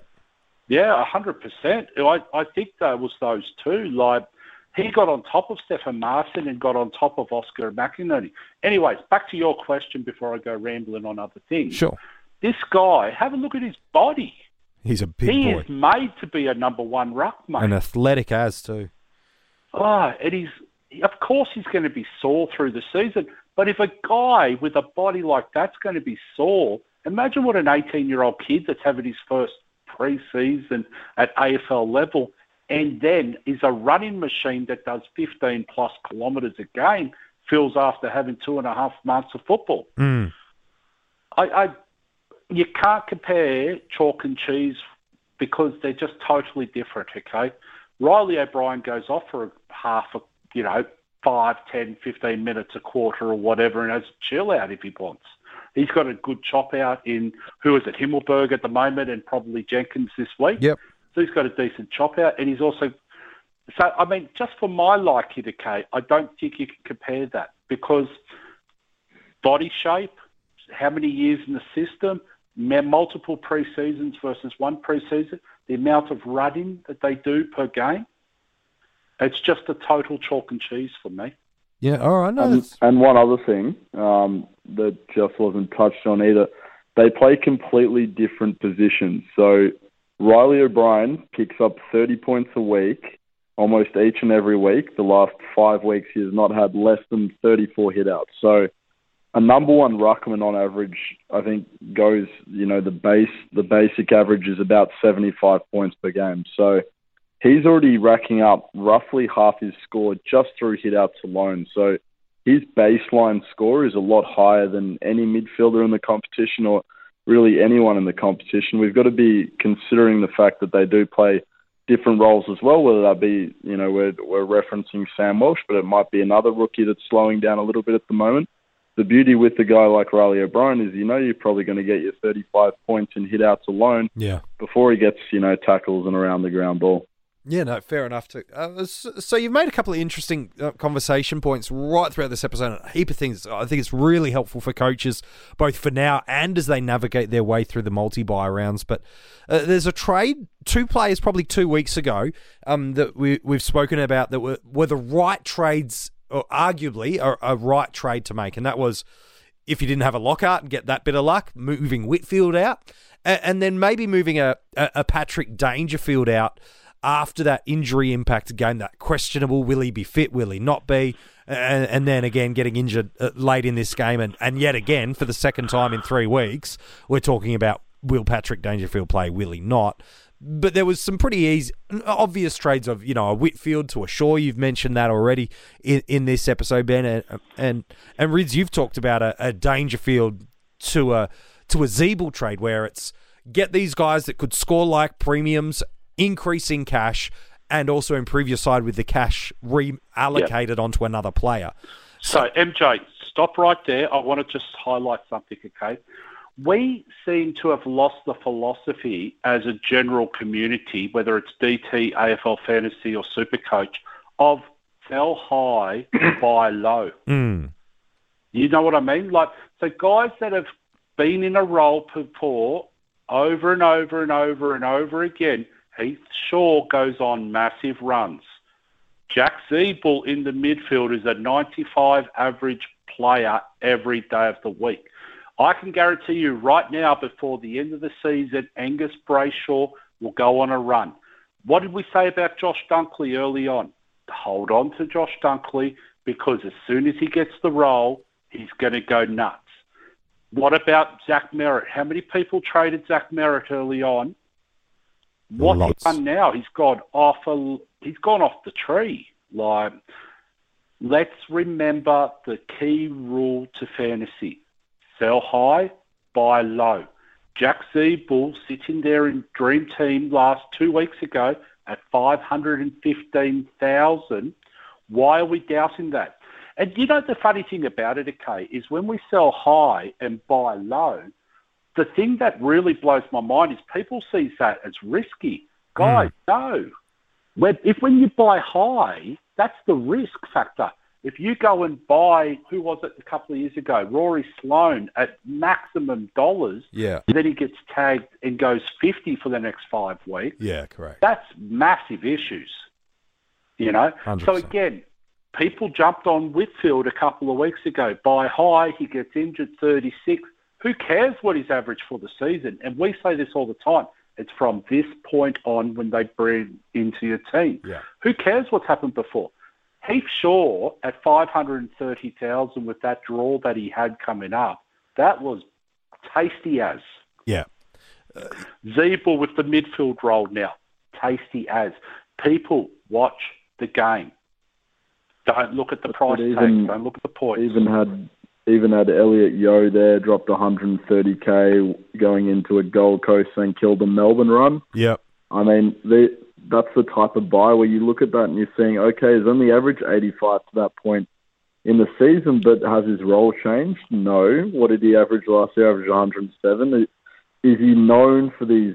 Yeah, 100%. I think there was those two. He got on top of Stefan Martin and got on top of Oscar McInerney. Anyways, back to your question before I go rambling on other things. Sure. This guy, have a look at his body. He's a big boy. He is made to be a number one ruck, mate. And athletic as too. Oh, and he's, of course he's going to be sore through the season. But if a guy with a body like that's going to be sore, imagine what an 18-year-old kid that's having his first pre-season at AFL level and then is a running machine that does 15-plus kilometres a game feels after having 2.5 months of football. Mm. You can't compare chalk and cheese because they're just totally different, okay? Riley O'Brien goes off for half 5, 10, 15 minutes, a quarter or whatever, and has a chill out if he wants. He's got a good chop out in, Himmelberg at the moment and probably Jenkins this week. Yep. So he's got a decent chop out. And he's also, so I mean, just for my liking, okay, I don't think you can compare that because body shape, how many years in the system, multiple pre-seasons versus one pre-season, the amount of running that they do per game, it's just a total chalk and cheese for me. Yeah, all right. No, and one other thing that just wasn't touched on either, they play completely different positions. So Riley O'Brien picks up 30 points a week, almost each and every week. The last 5 weeks, he has not had less than 34 hit-outs. So a number one ruckman on average, I think, goes, you know, the basic average is about 75 points per game. So he's already racking up roughly half his score just through hit-outs alone. So his baseline score is a lot higher than any midfielder in the competition or really anyone in the competition. We've got to be considering the fact that they do play different roles as well, whether that be, you know, we're referencing Sam Walsh, but it might be another rookie that's slowing down a little bit at the moment. The beauty with a guy like Riley O'Brien is, you know, you're probably going to get your 35 points in hit-outs alone before he gets, you know, tackles and around the ground ball. Yeah, no, fair enough. So you've made a couple of interesting conversation points right throughout this episode. A heap of things. I think it's really helpful for coaches, both for now and as they navigate their way through the multi-buy rounds. But there's a trade, two players probably 2 weeks ago that we've spoken about that were the right trades, or arguably a right trade to make. And that was, if you didn't have a Lockhart and get that bit of luck, moving Whitfield out. And then maybe moving a Patrick Dangerfield out after that injury impact game, that questionable, will he be fit, will he not be? And then again, getting injured late in this game. And yet again, for the second time in 3 weeks, we're talking about will Patrick Dangerfield play, will he not? But there was some pretty easy, obvious trades of, you know, a Whitfield to a Shaw. You've mentioned that already in this episode, Ben. And Rids, you've talked about a Dangerfield to a Ziebell trade where it's get these guys that could score like premiums, increasing cash, and also improve your side with the cash reallocated onto another player. So, MJ, stop right there. I want to just highlight something, okay? We seem to have lost the philosophy as a general community, whether it's DT, AFL Fantasy or Supercoach, of sell high, buy low. Mm. You know what I mean? Like, so guys that have been in a role before over and over and over and over again, Heath Shaw goes on massive runs. Jack Ziebell in the midfield is a 95 average player every day of the week. I can guarantee you right now, before the end of the season, Angus Brayshaw will go on a run. What did we say about Josh Dunkley early on? Hold on to Josh Dunkley because as soon as he gets the role, he's going to go nuts. What about Zach Merritt? How many people traded Zach Merritt early on? What Lots. He's done now, he's gone off the tree. Like, let's remember the key rule to fantasy: sell high, buy low. Jack Ziebell sitting there in Dream Team 2 weeks ago at 515,000. Why are we doubting that? And you know the funny thing about it, okay, is when we sell high and buy low, the thing that really blows my mind is people see that as risky. Guys, no. When you buy high, that's the risk factor. If you go and buy, who was it a couple of years ago, Rory Sloan at maximum dollars, and then he gets tagged and goes 50 for the next 5 weeks. Yeah, correct. That's massive issues. you know. 100%. So again, people jumped on Whitfield a couple of weeks ago. By high, he gets injured 36. Who cares what his average for the season? And we say this all the time. It's from this point on when they bring into your team. Yeah. Who cares what's happened before? Heath Shaw at 530,000 with that draw that he had coming up, that was tasty as. Yeah. Ziebell with the midfield role now, tasty as. People watch the game. Don't look at the price tag. Don't look at the points. Even had Elliot Yeo there, dropped 130K going into a Gold Coast and killed a Melbourne run. Yep. I mean, that's the type of buy where you look at that and you're seeing, okay, is on the average 85 to that point in the season, but has his role changed? No. What did he average last year? Averaged 107. Is he known for these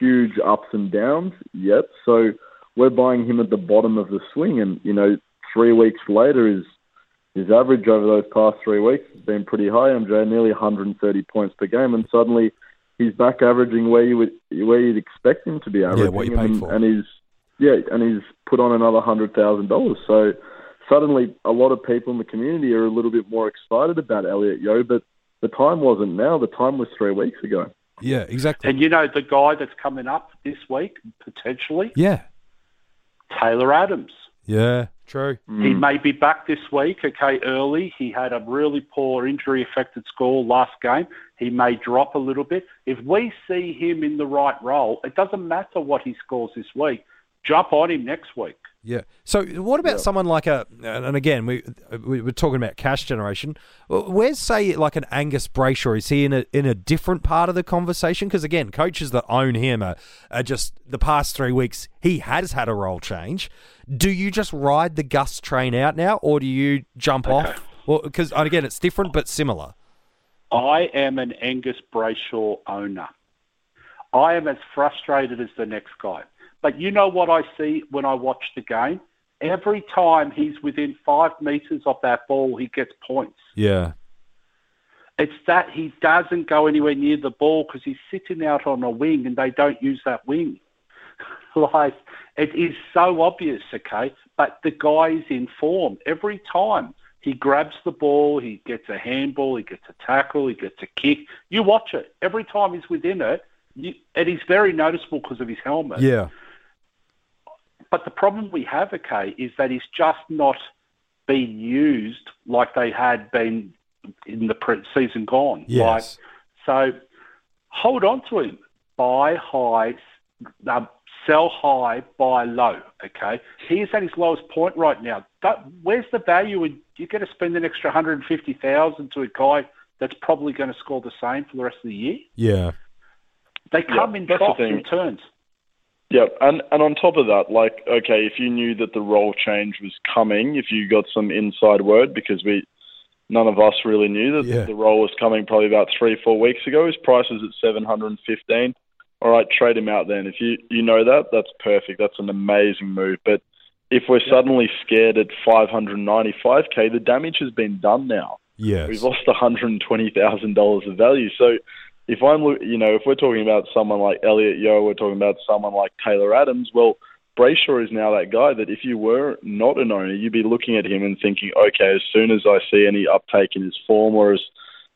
huge ups and downs? Yep. So we're buying him at the bottom of the swing and, you know, 3 weeks later his average over those past 3 weeks has been pretty high, MJ, nearly 130 points per game, and suddenly he's back averaging where you'd expect him to be averaging. Yeah, what you paid for. And he's put on another $100,000. So suddenly a lot of people in the community are a little bit more excited about Elliot Yeo, but the time wasn't now. The time was 3 weeks ago. Yeah, exactly. And you know, the guy that's coming up this week, potentially? Yeah. Taylor Adams. Yeah, true. He may be back this week, okay, early. He had a really poor injury-affected score last game. He may drop a little bit. If we see him in the right role, it doesn't matter what he scores this week. Jump on him next week. Yeah. So what about someone like and again, we were talking about cash generation. Where's, say, like an Angus Brayshaw? Is he in a different part of the conversation? Because, again, coaches that own him are just the past 3 weeks, he has had a role change. Do you just ride the Gus train out now, or do you jump off? Well, because, again, it's different but similar. I am an Angus Brayshaw owner. I am as frustrated as the next guy. But you know what I see when I watch the game? Every time he's within 5 metres of that ball, he gets points. Yeah. It's that he doesn't go anywhere near the ball because he's sitting out on a wing and they don't use that wing. Like, it is so obvious, okay? But the guy is in form. Every time he grabs the ball, he gets a handball, he gets a tackle, he gets a kick. You watch it. Every time he's within it, it is very noticeable because of his helmet. Yeah. But the problem we have, okay, is that he's just not been used like they had been in the season gone. Yes. Like, so hold on to him. Buy high, sell high, buy low, okay? He is at his lowest point right now. Where's the value? You're going to spend an extra $150,000 to a guy that's probably going to score the same for the rest of the year? Yeah. They come in troughs and turns. Yeah, and on top of that, like, okay, if you knew that the role change was coming, if you got some inside word, because none of us really knew that the role was coming probably about 3-4 weeks ago, his price is at 715. All right, trade him out then. If you know that, that's perfect. That's an amazing move. But if we're suddenly scared at 595K, the damage has been done now. Yes. We've lost $120,000 of value. So if if we're talking about someone like Elliot Yeo, we're talking about someone like Taylor Adams, well, Brayshaw is now that guy that if you were not an owner, you'd be looking at him and thinking, okay, as soon as I see any uptake in his form, or as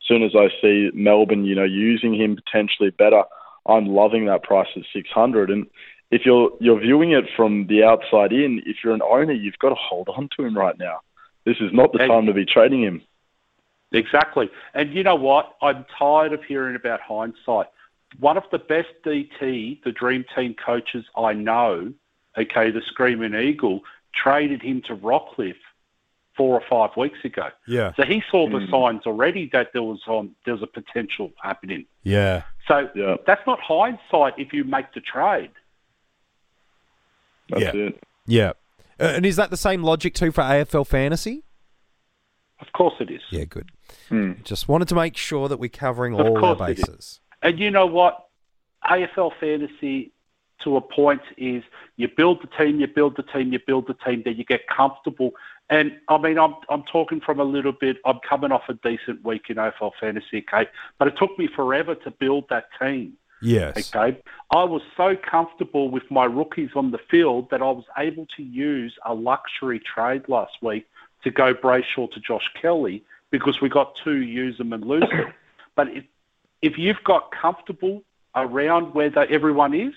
soon as I see Melbourne, you know, using him potentially better, I'm loving that price at 600. And if you're viewing it from the outside in, if you're an owner, you've got to hold on to him right now. This is not the time to be trading him. Exactly. And you know what? I'm tired of hearing about hindsight. One of the best DT, the Dream Team coaches I know, okay, the Screaming Eagle, traded him to Rockliff 4 or 5 weeks ago. Yeah. So he saw the signs already that there was a potential happening. Yeah. So that's not hindsight if you make the trade. That's it. Yeah. And is that the same logic too for AFL Fantasy? Of course it is. Yeah, good. Just wanted to make sure that we're covering all our bases. And you know what? AFL Fantasy, to a point, is you build the team, then you get comfortable. And, I mean, I'm talking from a little bit, I'm coming off a decent week in AFL Fantasy, okay? But it took me forever to build that team. Yes. Okay. I was so comfortable with my rookies on the field that I was able to use a luxury trade last week to go Brayshaw to Josh Kelly because we got to use them and lose them. But if you've got comfortable around where everyone is,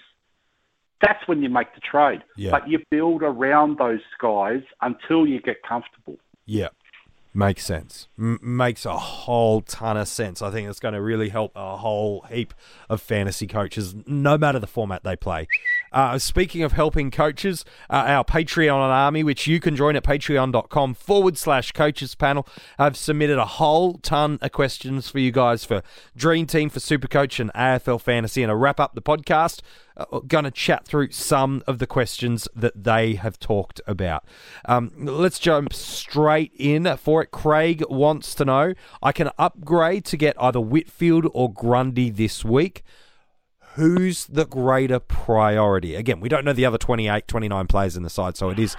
that's when you make the trade. Yeah. But you build around those guys until you get comfortable. Yeah. Makes sense. Makes a whole ton of sense. I think it's going to really help a whole heap of fantasy coaches, no matter the format they play. Speaking of helping coaches, our Patreon army, which you can join at patreon.com/coaches panel, I've submitted a whole ton of questions for you guys for Dream Team, for Supercoach and AFL Fantasy, and to wrap up the podcast, going to chat through some of the questions that they have talked about. Let's jump straight in for it. Craig wants to know, I can upgrade to get either Whitfield or Grundy this week. Who's the greater priority? Again, we don't know the other 28, 29 players in the side, so it is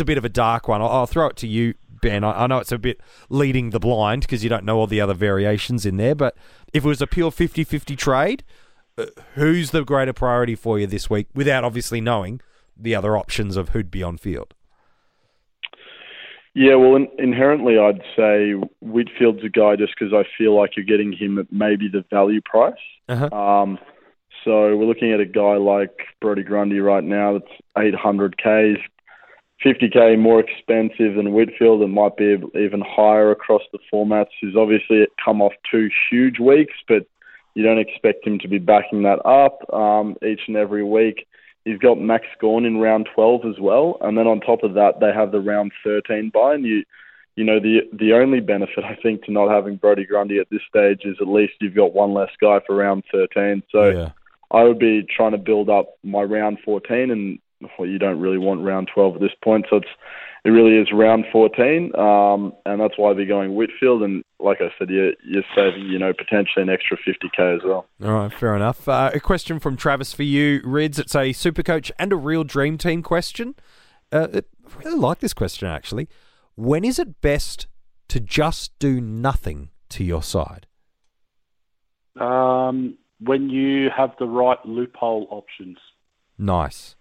a bit of a dark one. I'll throw it to you, Ben. I know it's a bit leading the blind because you don't know all the other variations in there, but if it was a pure 50-50 trade, who's the greater priority for you this week without obviously knowing the other options of who'd be on field? Yeah, well, inherently I'd say Whitfield's a guy just because I feel like you're getting him at maybe the value price. Uh-huh. So we're looking at a guy like Brody Grundy right now that's 800K, 50K more expensive than Whitfield, and might be even higher across the formats. He's obviously come off two huge weeks, but you don't expect him to be backing that up each and every week. He's got Max Gawn in round 12 as well. And then on top of that, they have the round 13 bye. And you know, the only benefit, I think, to not having Brody Grundy at this stage is at least you've got one less guy for round 13. So yeah. I would be trying to build up my round 14. And well, you don't really want round 12 at this point. So it really is round 14. And that's why I'd be going Whitfield. And like I said, you're saving, you know, potentially an extra 50K as well. All right, fair enough. A question from Travis for you, Rids. It's a super coach and a real dream team question. I really like this question, actually. When is it best to just do nothing to your side? When you have the right loophole options. Nice.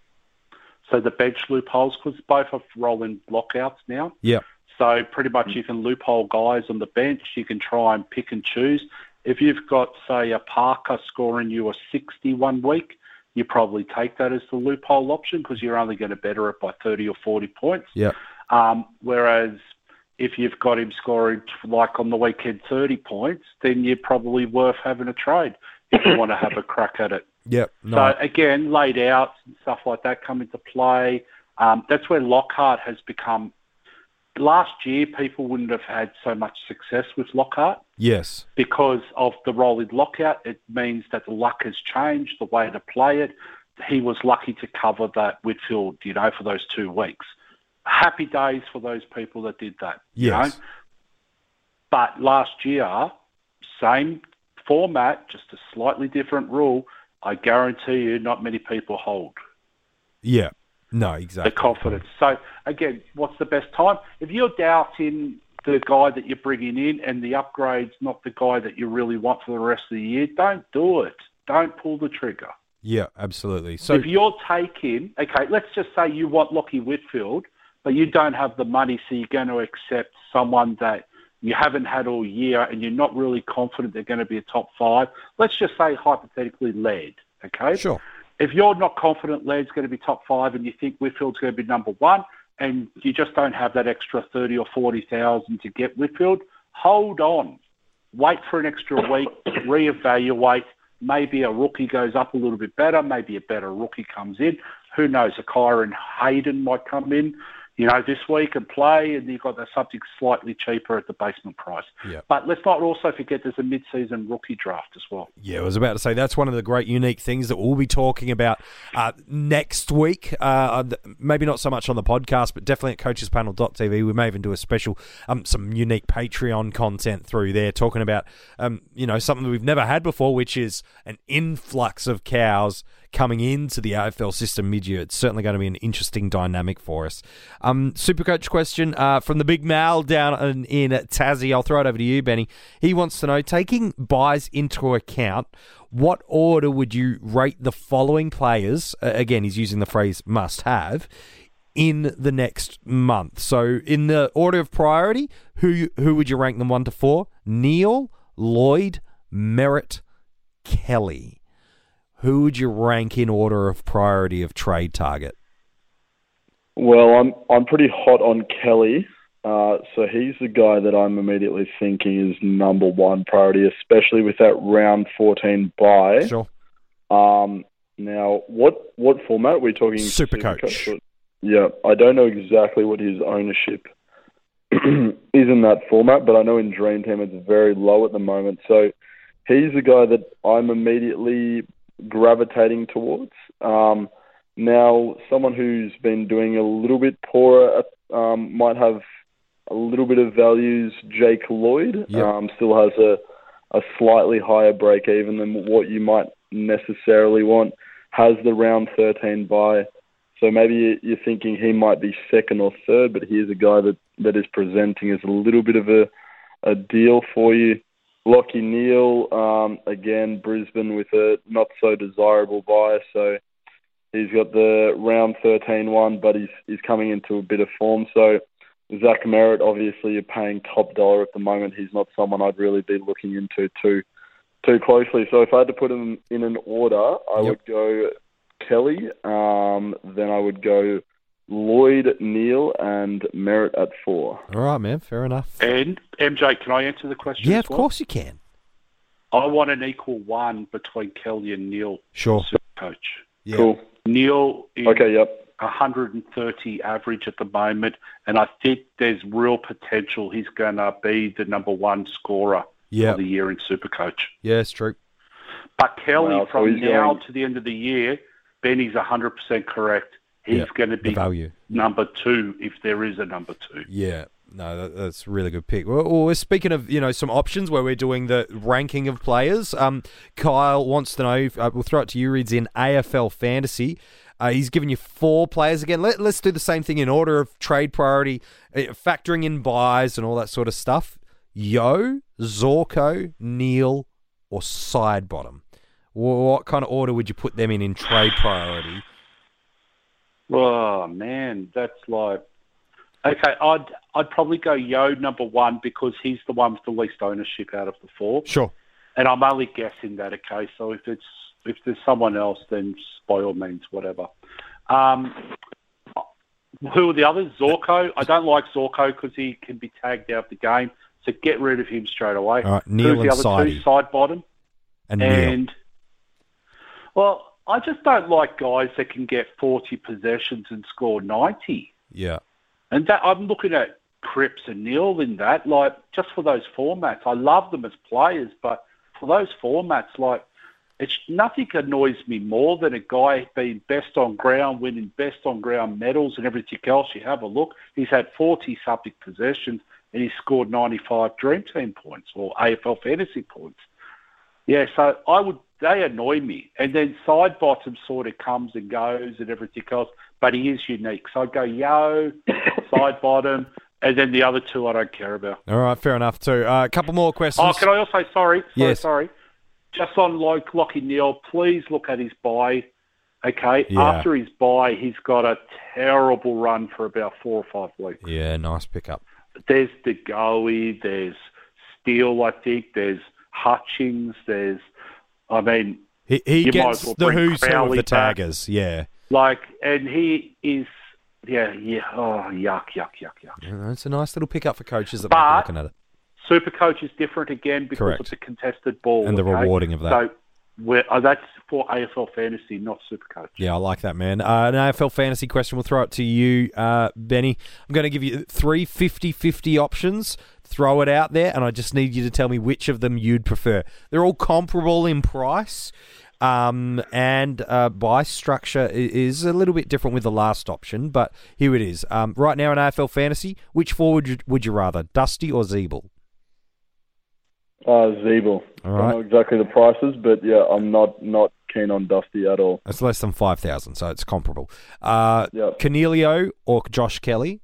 So the bench loopholes, because both are rolling lockouts now. Yeah. So pretty much you can loophole guys on the bench. You can try and pick and choose. If you've got, say, a Parker scoring you a 61 week, you probably take that as the loophole option because you're only going to better it by 30 or 40 points. Yeah. Whereas if you've got him scoring, like on the weekend, 30 points, then you're probably worth having a trade if you want to have a crack at it. Yep. No. So again, laid outs and stuff like that come into play. That's where Lockhart has become. Last year, people wouldn't have had so much success with Lockhart. Yes. Because of the rolling lockout, it means that the luck has changed, the way to play it. He was lucky to cover that Whitfield, you know, for those 2 weeks. Happy days for those people that did that. Yes. You know? But last year, same format, just a slightly different rule. I guarantee you not many people hold. Yeah, no, exactly. The confidence. So, again, what's the best time? If you're doubting the guy that you're bringing in and the upgrade's not the guy that you really want for the rest of the year, don't do it. Don't pull the trigger. Yeah, absolutely. So if you're taking, okay, let's just say you want Lachie Whitfield, but you don't have the money, so you're going to accept someone that you haven't had all year and you're not really confident they're going to be a top five. Let's just say hypothetically Laird, okay? Sure. If you're not confident Laird's going to be top five and you think Whitfield's going to be number one and you just don't have that extra 30 or 40,000 to get Whitfield, hold on. Wait for an extra week, reevaluate. Maybe a rookie goes up a little bit better. Maybe a better rookie comes in. Who knows? A Kyron Hayden might come in, you know, this week and play, and you've got that something slightly cheaper at the basement price. Yeah. But let's not also forget there's a mid-season rookie draft as well. Yeah, I was about to say, that's one of the great unique things that we'll be talking about next week. Maybe not so much on the podcast, but definitely at coachespanel.tv. We may even do a special, some unique Patreon content through there, talking about, you know, something that we've never had before, which is an influx of cows coming into the AFL system mid-year. It's certainly going to be an interesting dynamic for us. Supercoach question from the big Mal down in Tassie. I'll throw it over to you, Benny. He wants to know, taking buys into account, what order would you rate the following players? Again, he's using the phrase must have in the next month. So in the order of priority, who would you rank them 1 to 4? Neale, Lloyd, Merritt, Kelly. Who would you rank in order of priority of trade target? Well, I'm pretty hot on Kelly. So he's the guy that I'm immediately thinking is number one priority, especially with that round 14 bye. Sure. Now, what format are we talking? Supercoach. Yeah, I don't know exactly what his ownership is in that format, but I know in Dream Team it's very low at the moment. So he's the guy that I'm immediately gravitating towards. Now, someone who's been doing a little bit poorer might have a little bit of values. Jake Lloyd still has a slightly higher break even than what you might necessarily want. Has the round 13 bye. So maybe you're thinking he might be second or third, but here's a guy that is presenting as a little bit of a deal for you. Lachie Neale, again, Brisbane with a not-so-desirable buy. So he's got the round 13 one, but he's coming into a bit of form. So Zach Merritt, obviously, you're paying top dollar at the moment. He's not someone I'd really be looking into too closely. So if I had to put him in an order, I would go Kelly, then I would go Lloyd, Neale, and Merritt at 4. All right, man, fair enough. And MJ, can I answer the question? Yeah, of course you can. I want an equal one between Kelly and Neale. Sure. Supercoach. Yeah. Cool. Neale is 130 average at the moment, and I think there's real potential he's going to be the number one scorer for the year in Supercoach. Yeah, it's true. But Kelly, from now to the end of the year, Benny's 100% correct. He's going to be number 2 if there is a number 2. Yeah, no, that's a really good pick. Well, we're speaking of some options where we're doing the ranking of players. Kyle wants to know, we'll throw it to you, Rids, in AFL Fantasy. He's given you 4 players again. Let's do the same thing in order of trade priority, factoring in buys and all that sort of stuff. Yeo, Zorko, Neale, or side bottom. What kind of order would you put them in trade priority? Oh, man, that's like... Okay, I'd probably go Yeo number 1 because he's the one with the least ownership out of the 4. Sure. And I'm only guessing that, okay? So if there's someone else, then by all means, whatever. Who are the others? Zorko. I don't like Zorko because he can be tagged out of the game. So get rid of him straight away. All right, Neale and Sidey. Side bottom. And Neale. Well, I just don't like guys that can get 40 possessions and score 90. Yeah. And that I'm looking at Cripps and Neale in that, like, just for those formats. I love them as players, but for those formats, like, it's nothing annoys me more than a guy being best on ground, winning best on ground medals and everything else. You have a look. He's had 40-something possessions and he scored 95 Dream Team points or AFL Fantasy points. Yeah, so they annoy me. And then side bottom sort of comes and goes and everything else, but he is unique. So I'd go Yeo, side bottom, and then the other 2 I don't care about. All right, fair enough too. A couple more questions. Oh, can I also, sorry. Just on Lachie Neale, please look at his bye, okay? Yeah. After his bye, he's got a terrible run for about 4 or 5 weeks. Yeah, nice pickup. There's DeGoey, there's Steele, I think, there's Hutchings, he gets the who's who of the taggers, yeah. Like, and he is, yuck. Yeah, it's a nice little pickup for coaches that might be looking at it. Supercoach is different again because of the contested ball. And the rewarding of that. So that's for AFL Fantasy, not Supercoach. Yeah, I like that, man. An AFL Fantasy question, we'll throw it to you, Benny. I'm going to give you 3 50-50 options. Throw it out there, and I just need you to tell me which of them you'd prefer. They're all comparable in price, and buy structure is a little bit different with the last option, but here it is. Right now in AFL Fantasy, which forward would you rather, Dusty or Ziebell? Ziebell. All right. I don't know exactly the prices, but yeah, I'm not keen on Dusty at all. It's less than 5,000, so it's comparable. Yep. Cornelio or Josh Kelly?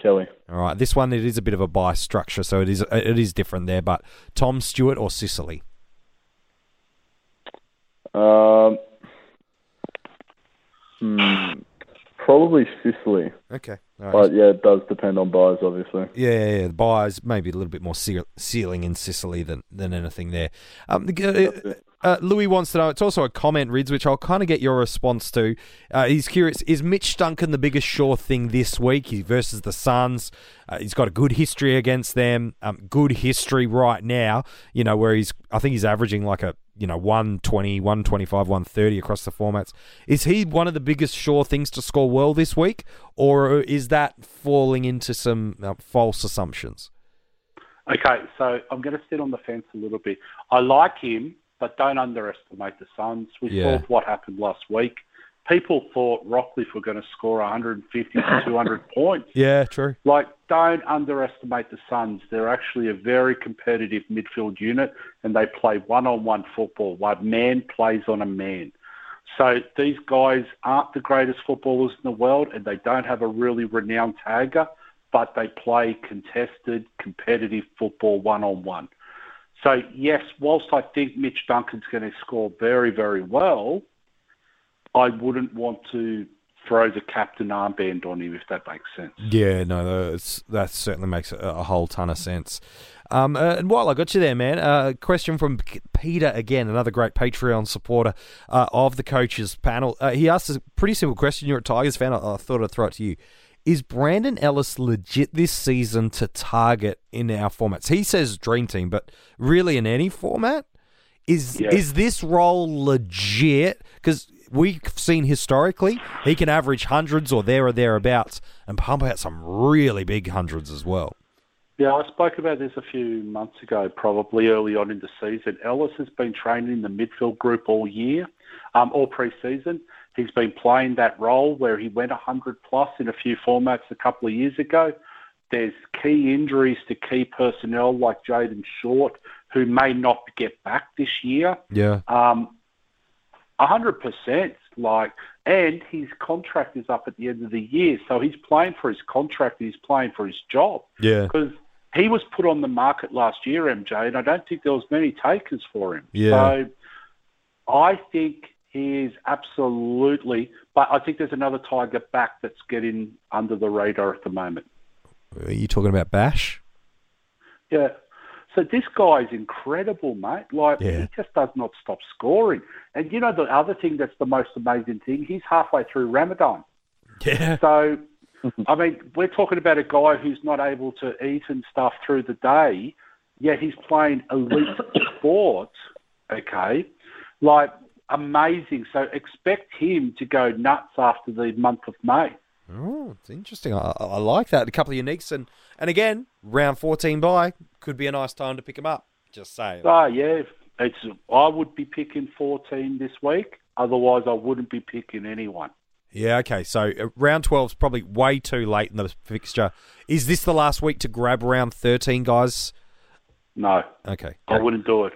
Kelly. All right. This one, it is a bit of a buy structure, so it is different there. But Tom Stewart or Sicily? Probably Sicily. Okay. All right. But yeah, it does depend on buys, obviously. Yeah. The buys maybe a little bit more ceiling in Sicily than anything there. Louis wants to know, it's also a comment, Rids, which I'll kind of get your response to. He's curious, is Mitch Duncan the biggest sure thing this week? He versus the Suns. He's got a good history against them. Good history right now, you know, where I think he's averaging like a, you know, 120, 125, 130 across the formats. Is he one of the biggest sure things to score well this week? Or is that falling into some false assumptions? Okay, so I'm going to sit on the fence a little bit. I like him, but don't underestimate the Suns. We saw what happened last week. People thought Rockliff were going to score 150 to 200 points. Yeah, true. Like, don't underestimate the Suns. They're actually a very competitive midfield unit, and they play one-on-one football. One man plays on a man. So these guys aren't the greatest footballers in the world, and they don't have a really renowned tagger, but they play contested, competitive football one-on-one. So, yes, whilst I think Mitch Duncan's going to score very, very well, I wouldn't want to throw the captain armband on him, if that makes sense. Yeah, no, that certainly makes a whole ton of sense. And while I got you there, man, a question from Peter again, another great Patreon supporter of the coaches panel. He asked a pretty simple question. You're a Tigers fan. I thought I'd throw it to you. Is Brandon Ellis legit this season to target in our formats? He says dream team, but really in any format? Is this role legit? Because we've seen historically he can average hundreds or there or thereabouts and pump out some really big hundreds as well. Yeah, I spoke about this a few months ago, probably early on in the season. Ellis has been training in the midfield group all year, all pre-season. He's been playing that role where he went 100-plus in a few formats a couple of years ago. There's key injuries to key personnel like Jaden Short, who may not get back this year. Yeah. 100%. And his contract is up at the end of the year, so he's playing for his contract and he's playing for his job. Yeah. Because he was put on the market last year, MJ, and I don't think there was many takers for him. Yeah. So I think... he is absolutely, but I think there's another Tiger back that's getting under the radar at the moment. Are you talking about Bash? Yeah. So this guy's incredible, mate. He just does not stop scoring. And you know the other thing that's the most amazing thing? He's halfway through Ramadan. Yeah. So, I mean, we're talking about a guy who's not able to eat and stuff through the day, yet he's playing elite sport, okay? Amazing. So expect him to go nuts after the month of May. Oh, it's interesting. I like that. A couple of uniques. And again, round 14 bye could be a nice time to pick him up. Just saying. Oh, yeah. I would be picking 14 this week. Otherwise, I wouldn't be picking anyone. Yeah, okay. So round 12 is probably way too late in the fixture. Is this the last week to grab round 13, guys? No. Okay. I wouldn't do it.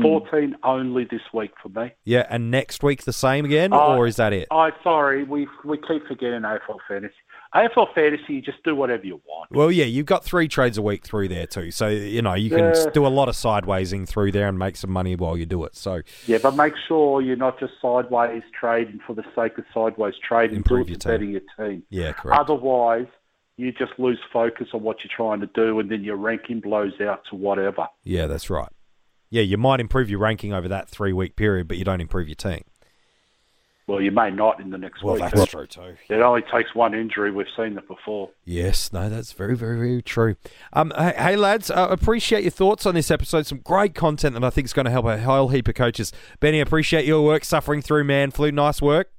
14 only this week for me. Yeah, and next week the same again, or is that it? Sorry, we keep forgetting AFL Fantasy. AFL Fantasy, you just do whatever you want. Well, yeah, you've got 3 trades a week through there too, so you know you can do a lot of sidewaysing through there and make some money while you do it. So yeah, but make sure you're not just sideways trading for the sake of sideways trading. Improve your team. Better your team. Yeah, correct. Otherwise, you just lose focus on what you're trying to do, and then your ranking blows out to whatever. Yeah, that's right. Yeah, you might improve your ranking over that 3-week period, but you don't improve your team. Well, you may not in the next week. Well, that's true too. It only takes one injury. We've seen that before. Yes, no, that's very, very, very true. Hey, lads, appreciate your thoughts on this episode. Some great content that I think is going to help a whole heap of coaches. Benny, appreciate your work suffering through man flu. Nice work.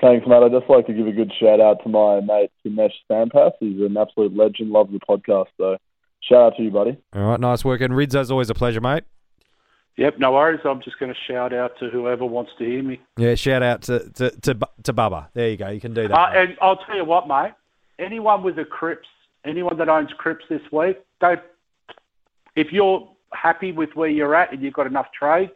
Thanks, mate. I'd just like to give a good shout-out to my mate, Himesh Sampath. He's an absolute legend. Loves the podcast, though. Shout out to you, buddy. All right, nice work. And Rids, as always, a pleasure, mate. Yep, no worries. I'm just going to shout out to whoever wants to hear me. Yeah, shout out to Bubba. There you go. You can do that. And I'll tell you what, mate. Anyone with a Cripps, anyone that owns Cripps this week, if you're happy with where you're at and you've got enough trades,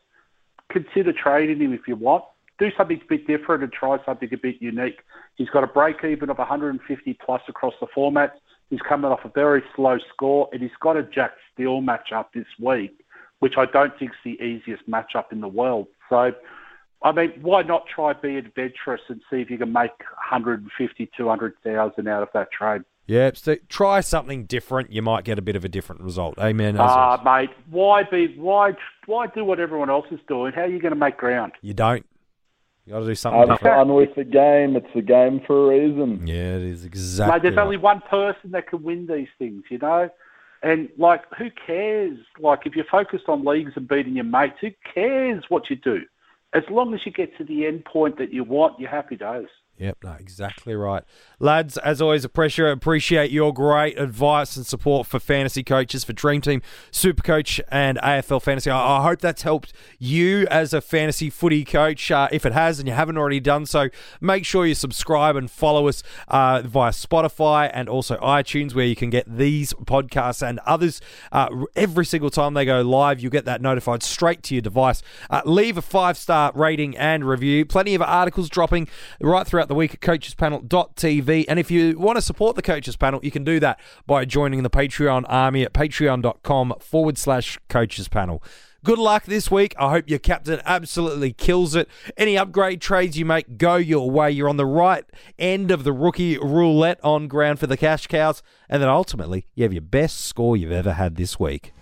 consider trading him if you want. Do something a bit different and try something a bit unique. He's got a break-even of 150 plus across the format. He's coming off a very slow score, and he's got a Jack Steele matchup this week, which I don't think is the easiest matchup in the world. So, I mean, why not try be adventurous and see if you can make 150, 200,000 out of that trade? Yeah, so try something different. You might get a bit of a different result. Amen. Mate, why do what everyone else is doing? How are you going to make ground? You don't. You got to do something different. Have fun with the game. It's a game for a reason. Yeah, it is exactly. Mate, there's only one person that can win these things, you know. And like, who cares? Like, if you're focused on leagues and beating your mates, who cares what you do? As long as you get to the end point that you want, you're happy days. Yep, no, exactly right. Lads, as always, appreciate your great advice and support for fantasy coaches, for Dream Team, Supercoach and AFL Fantasy. I hope that's helped you as a fantasy footy coach. If it has and you haven't already done so, make sure you subscribe and follow us via Spotify and also iTunes, where you can get these podcasts and others every single time they go live. You'll get that notified straight to your device. Leave a 5-star rating and review. Plenty of articles dropping right throughout the week at coachespanel.tv, and if you want to support the Coaches Panel, you can do that by joining the Patreon army at patreon.com/coachespanel. Good luck this week. I hope your captain absolutely kills it. Any upgrade trades you make go your way. You're on the right end of the rookie roulette on ground for the cash cows, and then ultimately you have your best score you've ever had this week.